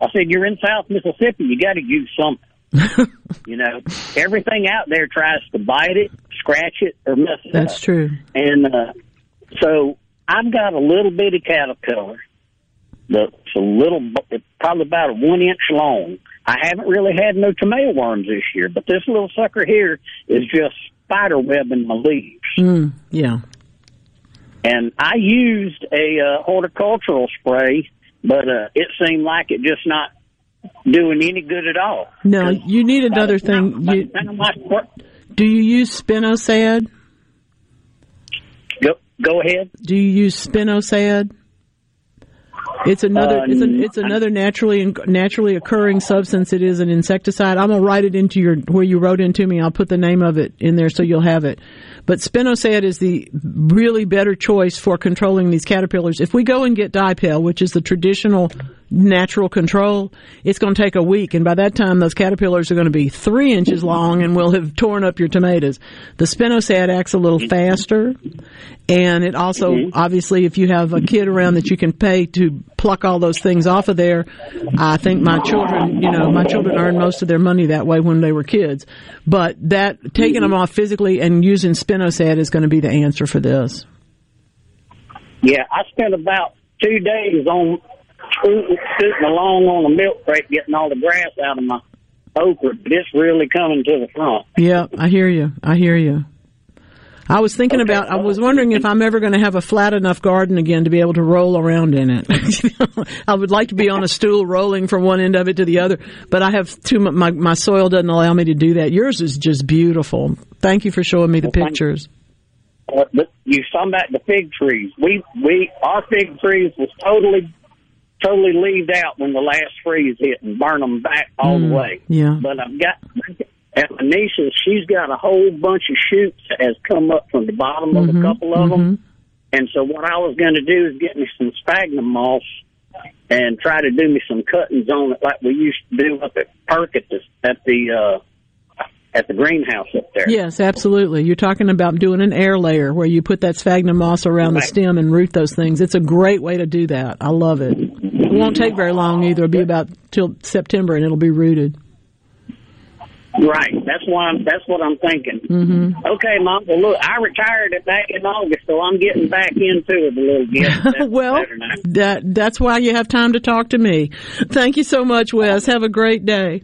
I said, you're in South Mississippi, you got to use something. You know, everything out there tries to bite it, scratch it, or mess it That's up. That's true. And uh, so I've got a little bitty caterpillar. It's a little, it's probably about a one inch long. I haven't really had no tomato worms this year, but this little sucker here is just spider webbing my leaves. Mm, yeah. And I used a uh, horticultural spray, but uh, it seemed like it just not doing any good at all. No, you need another thing. You, do you use spinosad? Go, go ahead. Do you use spinosad? It's another. It's, a, it's another naturally naturally occurring substance. It is an insecticide. I'm gonna write it into your where you wrote into me. I'll put the name of it in there so you'll have it. But spinosad is the really better choice for controlling these caterpillars. If we go and get dipel, which is the traditional natural control, it's going to take a week, and by that time those caterpillars are going to be three inches long and will have torn up your tomatoes. The spinosad acts a little faster, and it also, obviously, if you have a kid around that you can pay to pluck all those things off of there. I think my children, you know, my children earned most of their money that way when they were kids. But that taking them off physically and using spinosad is going to be the answer for this. Yeah, I spent about two days on scooting along on the milk crate, getting all the grass out of my okra, but it's really coming to the front. Yeah, I hear you. I hear you. I was thinking okay, about, I was wondering if I'm ever going to have a flat enough garden again to be able to roll around in it. I would like to be on a stool rolling from one end of it to the other, but I have too much, my, my soil doesn't allow me to do that. Yours is just beautiful. Thank you for showing me the well, pictures. Uh, you saw about the fig trees. We, we, our fig trees was totally... totally leaved out when the last freeze hit and burn them back all mm, the way. Yeah. But I've got, at my niece's, she's got a whole bunch of shoots that has come up from the bottom mm-hmm, of a couple of mm-hmm. them. And so what I was going to do is get me some sphagnum moss and try to do me some cuttings on it like we used to do up at Perk at the, at the, uh, at the greenhouse up there. Yes, absolutely. You're talking about doing an air layer where you put that sphagnum moss around right. the stem and root those things. It's a great way to do that. I love it. It won't take very long either. It'll be about till September and it'll be rooted. Right. That's why I'm, that's what I'm thinking. Mm-hmm. Okay, Mom. Well, look, I retired it back in August, so I'm getting back into it a little bit. Well, that that's why you have time to talk to me. Thank you so much, Wes. Have a great day.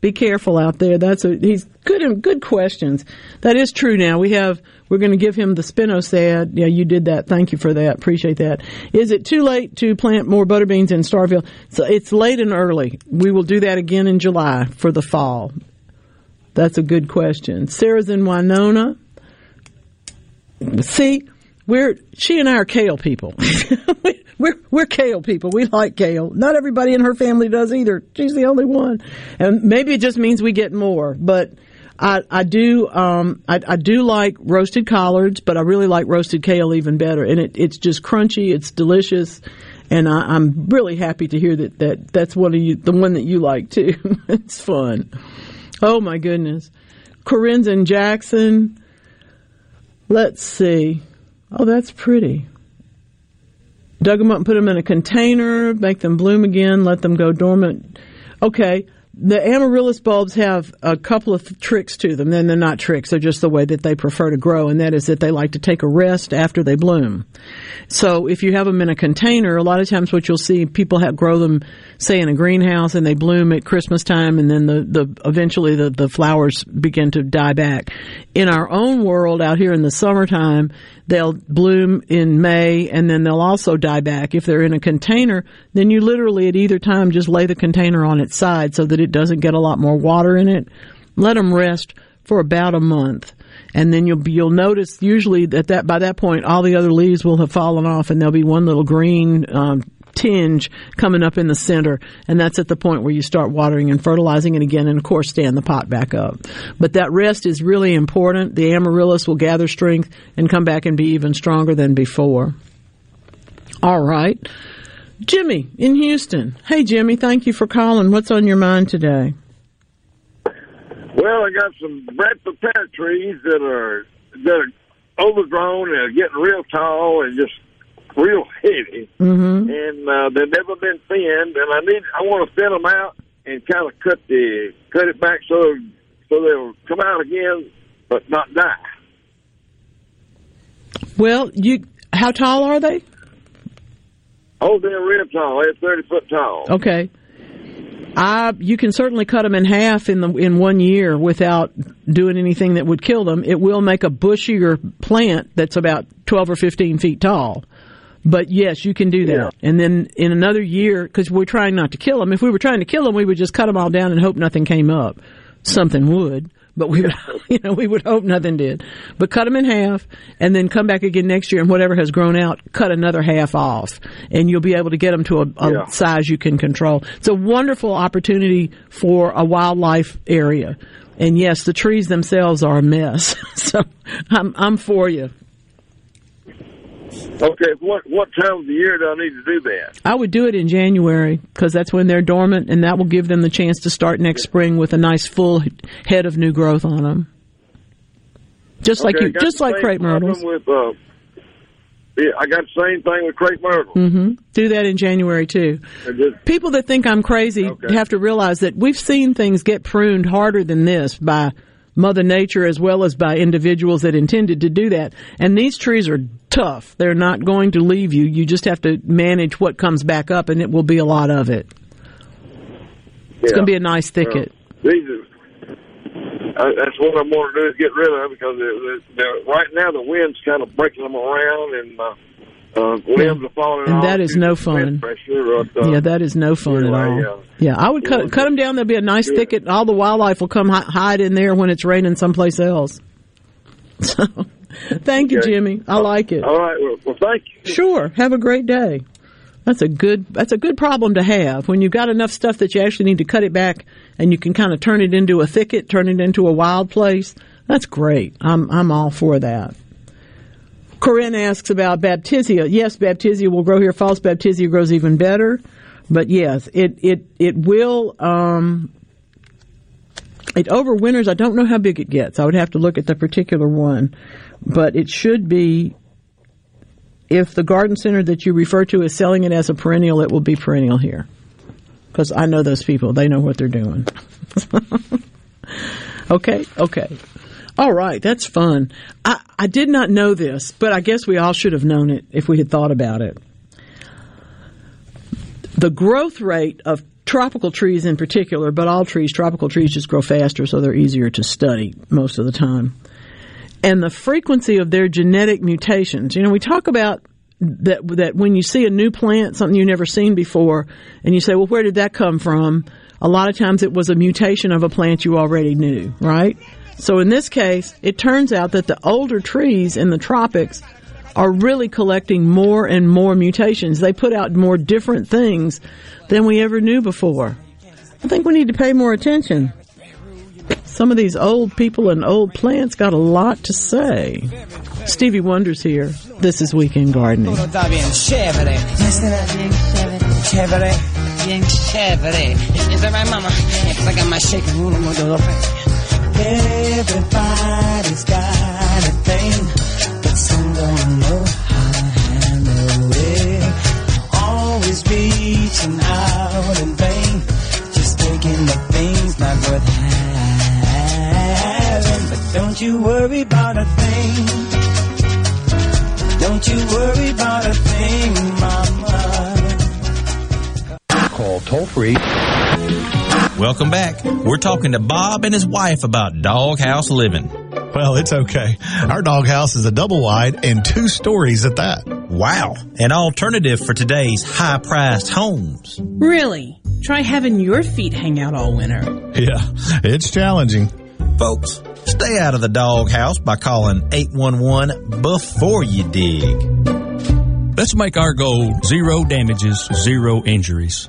Be careful out there. That's a he's good. Good questions. That is true. Now we have. We're going to give him the spinosad. Yeah, you did that. Thank you for that. Appreciate that. Is it too late to plant more butter beans in Starville? So it's late and early. We will do that again in July for the fall. That's a good question. Sarah's in Winona. See, we're she and I are kale people. We're we're kale people. We like kale. Not everybody in her family does either. She's the only one. And maybe it just means we get more. But I, I do um I, I do like roasted collards, but I really like roasted kale even better. And it, it's just crunchy. It's delicious. And I, I'm really happy to hear that, that that's one of you, the one that you like too. It's fun. Oh, my goodness. Corinne's in Jackson. Let's see. Oh, that's pretty. Dug them up and put them in a container, make them bloom again, let them go dormant. Okay, the amaryllis bulbs have a couple of tricks to them. Then they're not tricks, they're just the way that they prefer to grow, and that is that they like to take a rest after they bloom. So if you have them in a container, a lot of times what you'll see, people have grow them, say, in a greenhouse, and they bloom at Christmas time, and then the, the eventually the, the flowers begin to die back. In our own world out here in the summertime, they'll bloom in May, and then they'll also die back. If they're in a container, then you literally at either time just lay the container on its side so that it doesn't get a lot more water in it. Let them rest for about a month, and then you'll be, you'll notice usually that, that by that point all the other leaves will have fallen off, and there'll be one little green um, tinge coming up in the center, and that's at the point where you start watering and fertilizing, and again, and of course, stand the pot back up. But that rest is really important. The amaryllis will gather strength and come back and be even stronger than before. All right. Jimmy in Houston. Hey, Jimmy, thank you for calling. What's on your mind today? Well, I got some breadfruit pear trees that are, that are overgrown and getting real tall and just real heavy, mm-hmm. and uh, they've never been thinned. And I need, I want to thin them out and kind of cut the cut it back so so they'll come out again, but not die. Well, you, how tall are they? Oh, they're real tall. They're thirty foot tall. Okay. I, you can certainly cut them in half in the in one year without doing anything that would kill them. It will make a bushier plant that's about twelve or fifteen feet tall. But, yes, you can do that. Yeah. And then in another year, because we're trying not to kill them. If we were trying to kill them, we would just cut them all down and hope nothing came up. Something would. But we would, you know, we would hope nothing did. But cut them in half and then come back again next year, and whatever has grown out, cut another half off. And you'll be able to get them to a, a yeah. size you can control. It's a wonderful opportunity for a wildlife area. And, yes, the trees themselves are a mess. So I'm, I'm for you. Okay, what what time of the year do I need to do that? I would do it in January, because that's when they're dormant, and that will give them the chance to start next spring with a nice full head of new growth on them. Just okay, like you, just like crepe myrtles. With, uh, yeah, I got the same thing with crepe myrtles. Mm-hmm. Do that in January too. Just, people that think I'm crazy okay. have to realize that we've seen things get pruned harder than this by Mother Nature, as well as by individuals that intended to do that. And these trees are tough. They're not going to leave you. You just have to manage what comes back up, and it will be a lot of it. Yeah. It's going to be a nice thicket. Uh, these are, I, that's what I want to do, is get rid of them, because they're, they're, right now the wind's kind of breaking them around, and uh, uh, limbs yeah. are falling and off. And that is no fun. Pressure, or, uh, yeah, that is no fun at all. Yeah. Yeah, I would cut cut them down. There'll be a nice yeah. thicket. All the wildlife will come hide in there when it's raining someplace else. So, thank okay. you, Jimmy. I like it. All right. Well, well, thank you. Sure. Have a great day. That's a good. That's a good problem to have, when you've got enough stuff that you actually need to cut it back, and you can kind of turn it into a thicket, turn it into a wild place. That's great. I'm I'm all for that. Corinne asks about baptisia. Yes, baptisia will grow here. False baptisia grows even better. But yes, it it it will. Um, it overwinters. I don't know how big it gets. I would have to look at the particular one, but it should be. If the garden center that you refer to is selling it as a perennial, it will be perennial here, because I know those people. They know what they're doing. Okay, okay, all right. That's fun. I I did not know this, but I guess we all should have known it if we had thought about it. The growth rate of tropical trees in particular, but all trees, tropical trees just grow faster, so they're easier to study most of the time. And the frequency of their genetic mutations. You know, we talk about that that when you see a new plant, something you've never seen before, and you say, well, where did that come from? A lot of times it was a mutation of a plant you already knew, right? So in this case, it turns out that the older trees in the tropics are really collecting more and more mutations. They put out more different things than we ever knew before. I think we need to pay more attention. Some of these old people and old plants got a lot to say. Stevie Wonder's here. This is Weekend Gardening. Everybody's got a thing. Some don't know how to handle it. Always reaching out in vain, just taking the things not worth having. But don't you worry about a thing. Don't you worry about a thing, mama. Call toll free. Welcome back. We're talking to Bob and his wife about doghouse living. Well, it's okay. Our doghouse is a double wide and two stories at that. Wow. An alternative for today's high-priced homes. Really? Try having your feet hang out all winter. Yeah, it's challenging. Folks, stay out of the doghouse by calling eight one one before you dig. Let's make our goal zero damages, zero injuries.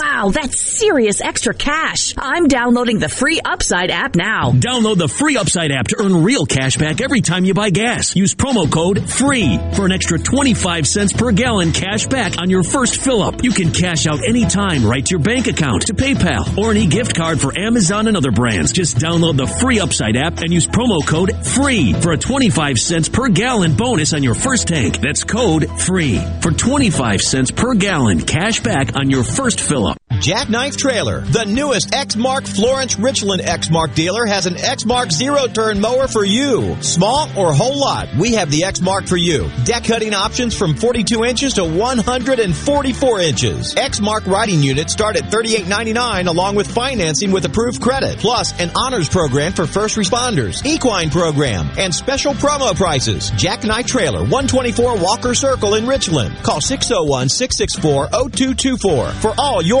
Wow, that's serious extra cash. I'm downloading the free Upside app now. Download the free Upside app to earn real cash back every time you buy gas. Use promo code FREE for an extra twenty-five cents per gallon cash back on your first fill-up. You can cash out anytime right to your bank account, to PayPal, or an e-gift card for Amazon and other brands. Just download the free Upside app and use promo code FREE for a twenty-five cents per gallon bonus on your first tank. That's code FREE for twenty-five cents per gallon cash back on your first fill-up. Jackknife Trailer, the newest X-Mark Florence Richland X-Mark dealer, has an X-Mark zero-turn mower for you. Small or whole lot, we have the X-Mark for you. Deck cutting options from forty-two inches to one hundred forty-four inches. X-Mark riding units start at thirty-eight ninety-nine along with financing with approved credit, plus an honors program for first responders, equine program, and special promo prices. Jackknife Trailer, one twenty-four Walker Circle in Richland. Call six oh one, six six four, oh two two four for all your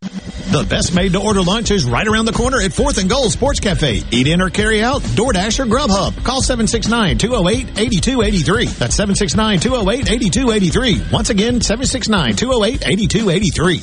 The best made-to-order lunch is right around the corner at fourth and Gold Sports Cafe. Eat in or carry out, DoorDash or Grubhub. Call seven six nine, two oh eight, eight two eight three. That's seven six nine, two oh eight, eight two eight three. Once again, seven six nine, two oh eight, eight two eight three.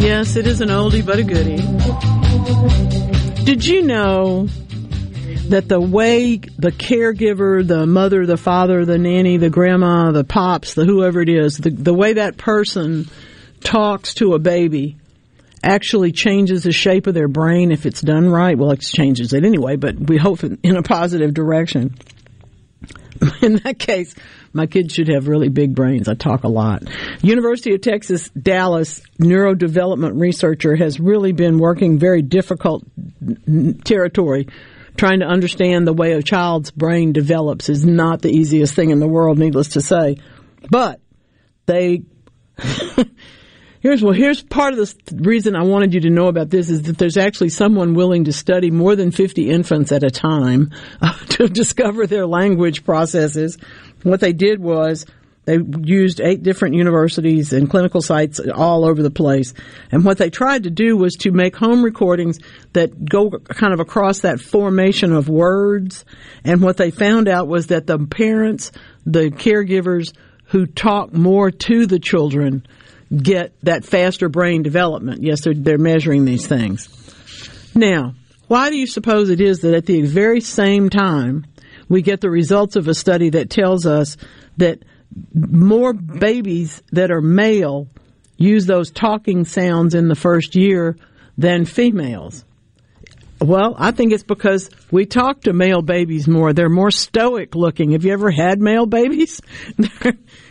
Yes, it is an oldie but a goodie. Did you know that the way the caregiver, the mother, the father, the nanny, the grandma, the pops, the whoever it is, the, the way that person talks to a baby actually changes the shape of their brain if it's done right? Well, it changes it anyway, but we hope in a positive direction. In that case, my kids should have really big brains. I talk a lot. University of Texas, Dallas neurodevelopment researcher has really been working very difficult territory. Trying to understand the way a child's brain develops is not the easiest thing in the world, needless to say. But they Here's well. Here's part of the reason I wanted you to know about this is that there's actually someone willing to study more than fifty infants at a time uh, to discover their language processes. What they did was they used eight different universities and clinical sites all over the place. And what they tried to do was to make home recordings that go kind of across that formation of words. And what they found out was that the parents, the caregivers who talk more to the children get that faster brain development. Yes, they're, they're measuring these things. Now, why do you suppose it is that at the very same time we get the results of a study that tells us that more babies that are male use those talking sounds in the first year than females? Well, I think it's because we talk to male babies more. They're more stoic looking. Have you ever had male babies?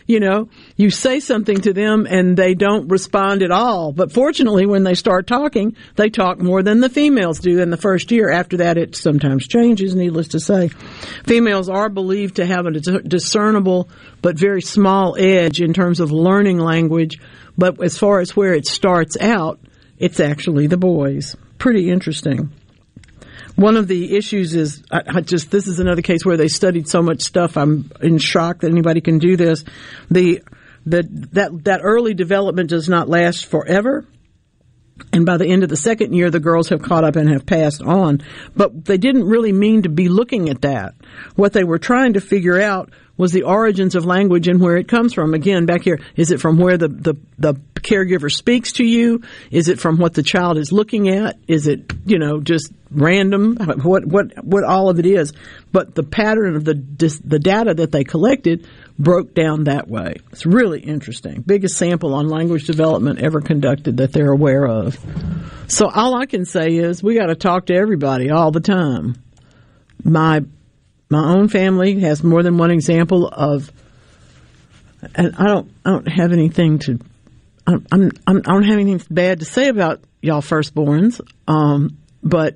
You know, you say something to them and they don't respond at all. But fortunately, when they start talking, they talk more than the females do in the first year. After that, it sometimes changes, needless to say. Females are believed to have a discernible but very small edge in terms of learning language. But as far as where it starts out, it's actually the boys. Pretty interesting. One of the issues is, I, I just this is another case where they studied so much stuff. I'm in shock that anybody can do this. The the that that early development does not last forever, and by the end of the second year, the girls have caught up and have passed on. But they didn't really mean to be looking at that. What they were trying to figure out was the origins of language and where it comes from. Again, back here, is it from where the the, the caregiver speaks to you? Is it from what the child is looking at? Is it, you know, just random, what what what all of it is, but the pattern of the the data that they collected broke down that way. It's really interesting. Biggest sample on language development ever conducted that they're aware of. So all I can say is we got to talk to everybody all the time. My my own family has more than one example of, and I don't I don't have anything to I'm, I'm I don't have anything bad to say about y'all firstborns, um, but.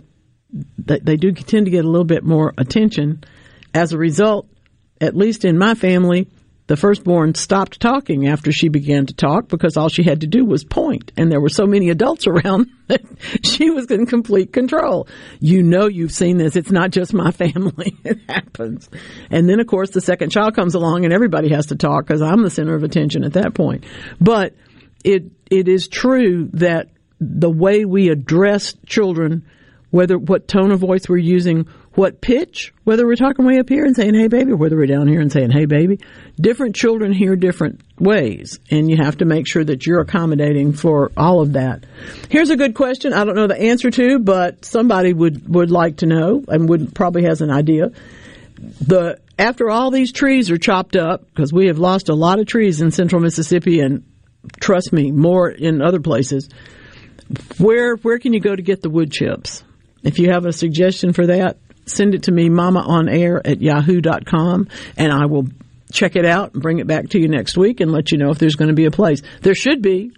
They do tend to get a little bit more attention. As a result, at least in my family, the firstborn stopped talking after she began to talk because all she had to do was point, and there were so many adults around that she was in complete control. You know you've seen this. It's not just my family. It happens. And then, of course, the second child comes along, and everybody has to talk because I'm the center of attention at that point. But it it is true that the way we address children, whether what tone of voice we're using, what pitch, whether we're talking way up here and saying, hey, baby, or whether we're down here and saying, hey, baby. Different children hear different ways, and you have to make sure that you're accommodating for all of that. Here's a good question I don't know the answer to, but somebody would, would like to know and would probably has an idea. The after all these trees are chopped up, because we have lost a lot of trees in central Mississippi and, trust me, more in other places, where where can you go to get the wood chips? If you have a suggestion for that, send it to me, mama on air at yahoo dot com, and I will check it out and bring it back to you next week and let you know if there's going to be a place. There should be,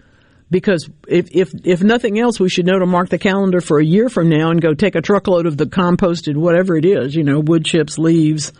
because if if if nothing else, we should know to mark the calendar for a year from now and go take a truckload of the composted whatever it is, you know, wood chips, leaves,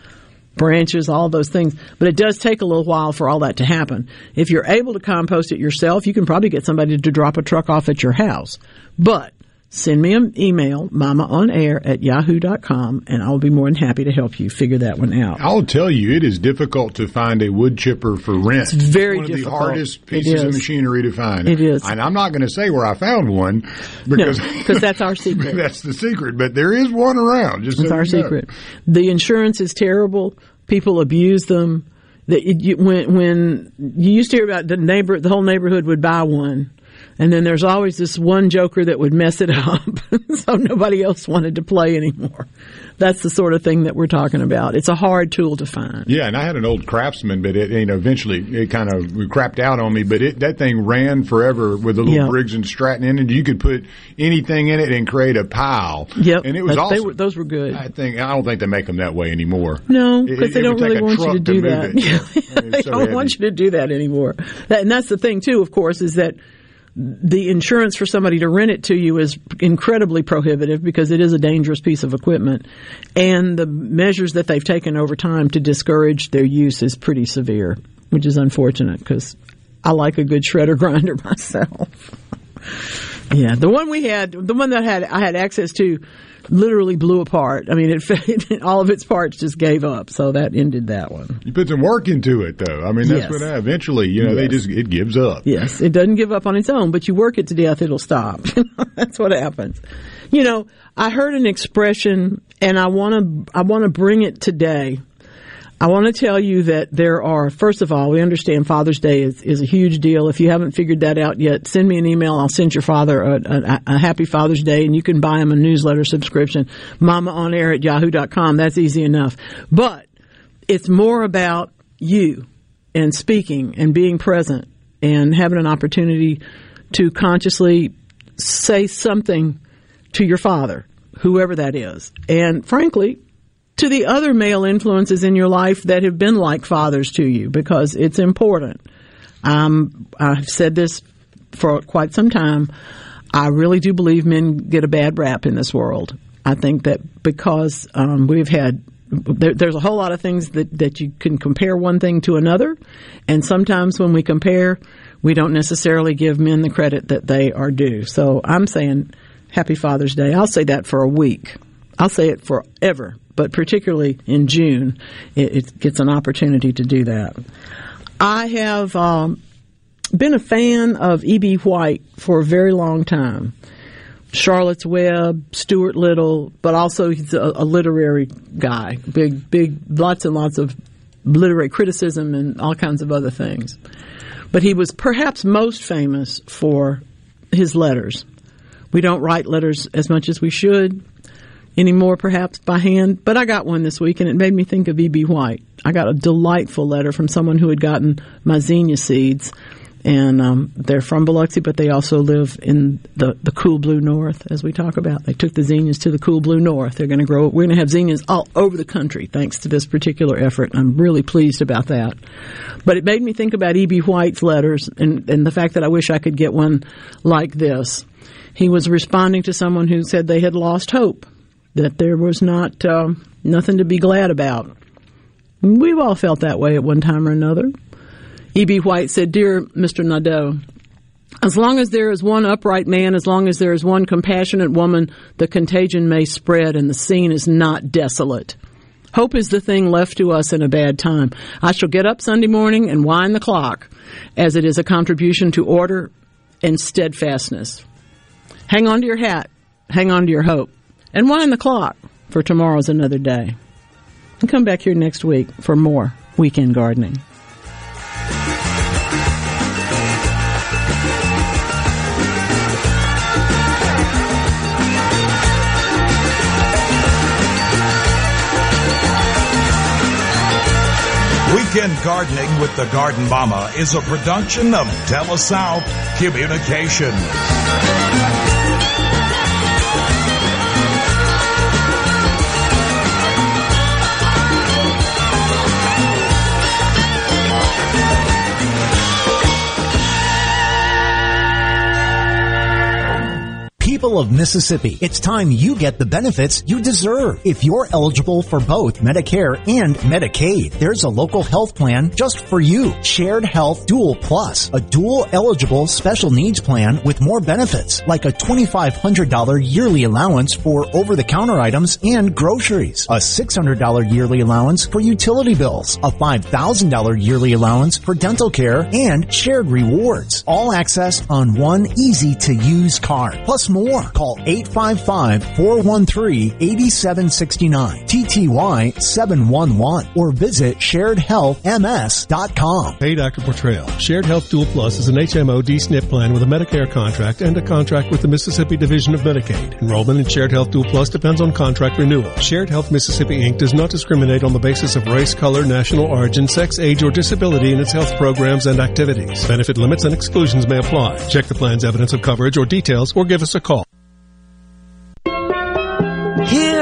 branches, all those things. But it does take a little while for all that to happen. If you're able to compost it yourself, you can probably get somebody to drop a truck off at your house. But send me an email, mama on air at yahoo dot com, and I'll be more than happy to help you figure that one out. I'll tell you, it is difficult to find a wood chipper for rent. It's very difficult. It's one of difficult. the hardest pieces of machinery to find. It is. And I'm not going to say where I found one. Because no, that's our secret. That's the secret. But there is one around. Just it's so our secret. Know. The insurance is terrible. People abuse them. The, it, you, when, when you used to hear about the neighbor, the whole neighborhood would buy one. And then there's always this one joker that would mess it up, so nobody else wanted to play anymore. That's the sort of thing that we're talking about. It's a hard tool to find. Yeah, and I had an old Craftsman, but it, you know, eventually it kind of crapped out on me. But it, that thing ran forever with the little yep. Briggs and Stratton in it. You could put anything in it and create a pile. Yep, and it was awesome. They were, those were good. I think I don't think they make them that way anymore. No, because they don't really want you to do that. They don't want you to do that anymore. That, and that's the thing too, of course, is that the insurance for somebody to rent it to you is incredibly prohibitive because it is a dangerous piece of equipment. And the measures that they've taken over time to discourage their use is pretty severe, which is unfortunate because I like a good shredder grinder myself. Yeah, the one we had, the one that had I had access to literally blew apart. I mean, it, it all of its parts just gave up, so that ended that one. You put some work into it, though. I mean, that's yes. what I, eventually, you know, yes. they just, it gives up. Yes, it doesn't give up on its own, but you work it to death, it'll stop. That's what happens. You know, I heard an expression, and I want to I want to bring it today. I want to tell you that there are, first of all, we understand Father's Day is, is a huge deal. If you haven't figured that out yet, send me an email. I'll send your father a, a, a happy Father's Day, and you can buy him a newsletter subscription, mamaonair at yahoo dot com. That's easy enough. But it's more about you and speaking and being present and having an opportunity to consciously say something to your father, whoever that is. And frankly, to the other male influences in your life that have been like fathers to you, because it's important. Um, I've said this for quite some time. I really do believe men get a bad rap in this world. I think that because um, we've had there, there's a whole lot of things that, that you can compare one thing to another, and sometimes when we compare, we don't necessarily give men the credit that they are due. So I'm saying happy Father's Day. I'll say that for a week. I'll say it forever. But particularly in June, it, it gets an opportunity to do that. I have um, been a fan of E B. White for a very long time. Charlotte's Web, Stuart Little, but also he's a, a literary guy. Big, big, lots and lots of literary criticism and all kinds of other things. But he was perhaps most famous for his letters. We don't write letters as much as we should anymore, perhaps by hand, but I got one this week, and it made me think of E B. White. I got a delightful letter from someone who had gotten my zinnia seeds, and um, they're from Biloxi, but they also live in the, the cool blue north, as we talk about. They took the zinnias to the cool blue north. They're going to grow. We're going to have zinnias all over the country thanks to this particular effort. I'm really pleased about that. But it made me think about E B. White's letters and, and the fact that I wish I could get one like this. He was responding to someone who said they had lost hope, that there was not uh, nothing to be glad about. We've all felt that way at one time or another. E B. White said, "Dear Mister Nadeau, as long as there is one upright man, as long as there is one compassionate woman, the contagion may spread and the scene is not desolate. Hope is the thing left to us in a bad time. I shall get up Sunday morning and wind the clock, as it is a contribution to order and steadfastness. Hang on to your hat. Hang on to your hope. And wind the clock, for tomorrow's another day." And come back here next week for more Weekend Gardening. Weekend Gardening with the Garden Mama is a production of TeleSouth Communication. People of Mississippi, it's time you get the benefits you deserve. If you're eligible for both Medicare and Medicaid, there's a local health plan just for you. Shared Health Dual Plus, a dual eligible special needs plan with more benefits, like a twenty-five hundred dollars yearly allowance for over-the-counter items and groceries, a six hundred dollars yearly allowance for utility bills, a five thousand dollars yearly allowance for dental care, and shared rewards, all accessed on one easy-to-use card. Plus more. Call eight five five, four one three, eight seven six nine, T T Y seven one one, or visit shared health m s dot com. Hey, Doctor Portrayal. Shared Health Dual Plus is an H M O D S N P plan with a Medicare contract and a contract with the Mississippi Division of Medicaid. Enrollment in Shared Health Dual Plus depends on contract renewal. Shared Health Mississippi, Incorporated does not discriminate on the basis of race, color, national origin, sex, age, or disability in its health programs and activities. Benefit limits and exclusions may apply. Check the plan's evidence of coverage or details, or give us a call. Here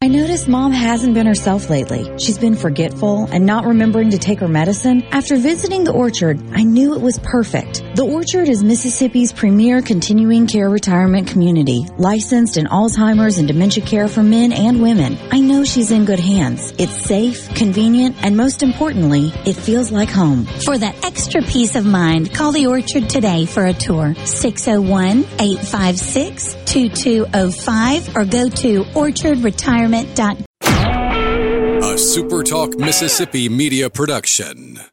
I noticed Mom hasn't been herself lately. She's been forgetful and not remembering to take her medicine. After visiting the Orchard, I knew it was perfect. The Orchard is Mississippi's premier continuing care retirement community, licensed in Alzheimer's and dementia care for men and women. I know she's in good hands. It's safe, convenient, and most importantly, it feels like home. For that extra peace of mind, call the Orchard today for a tour. six oh one, eight five six, two two oh five or go to orchard retirement dot com. A Supertalk Mississippi Media production.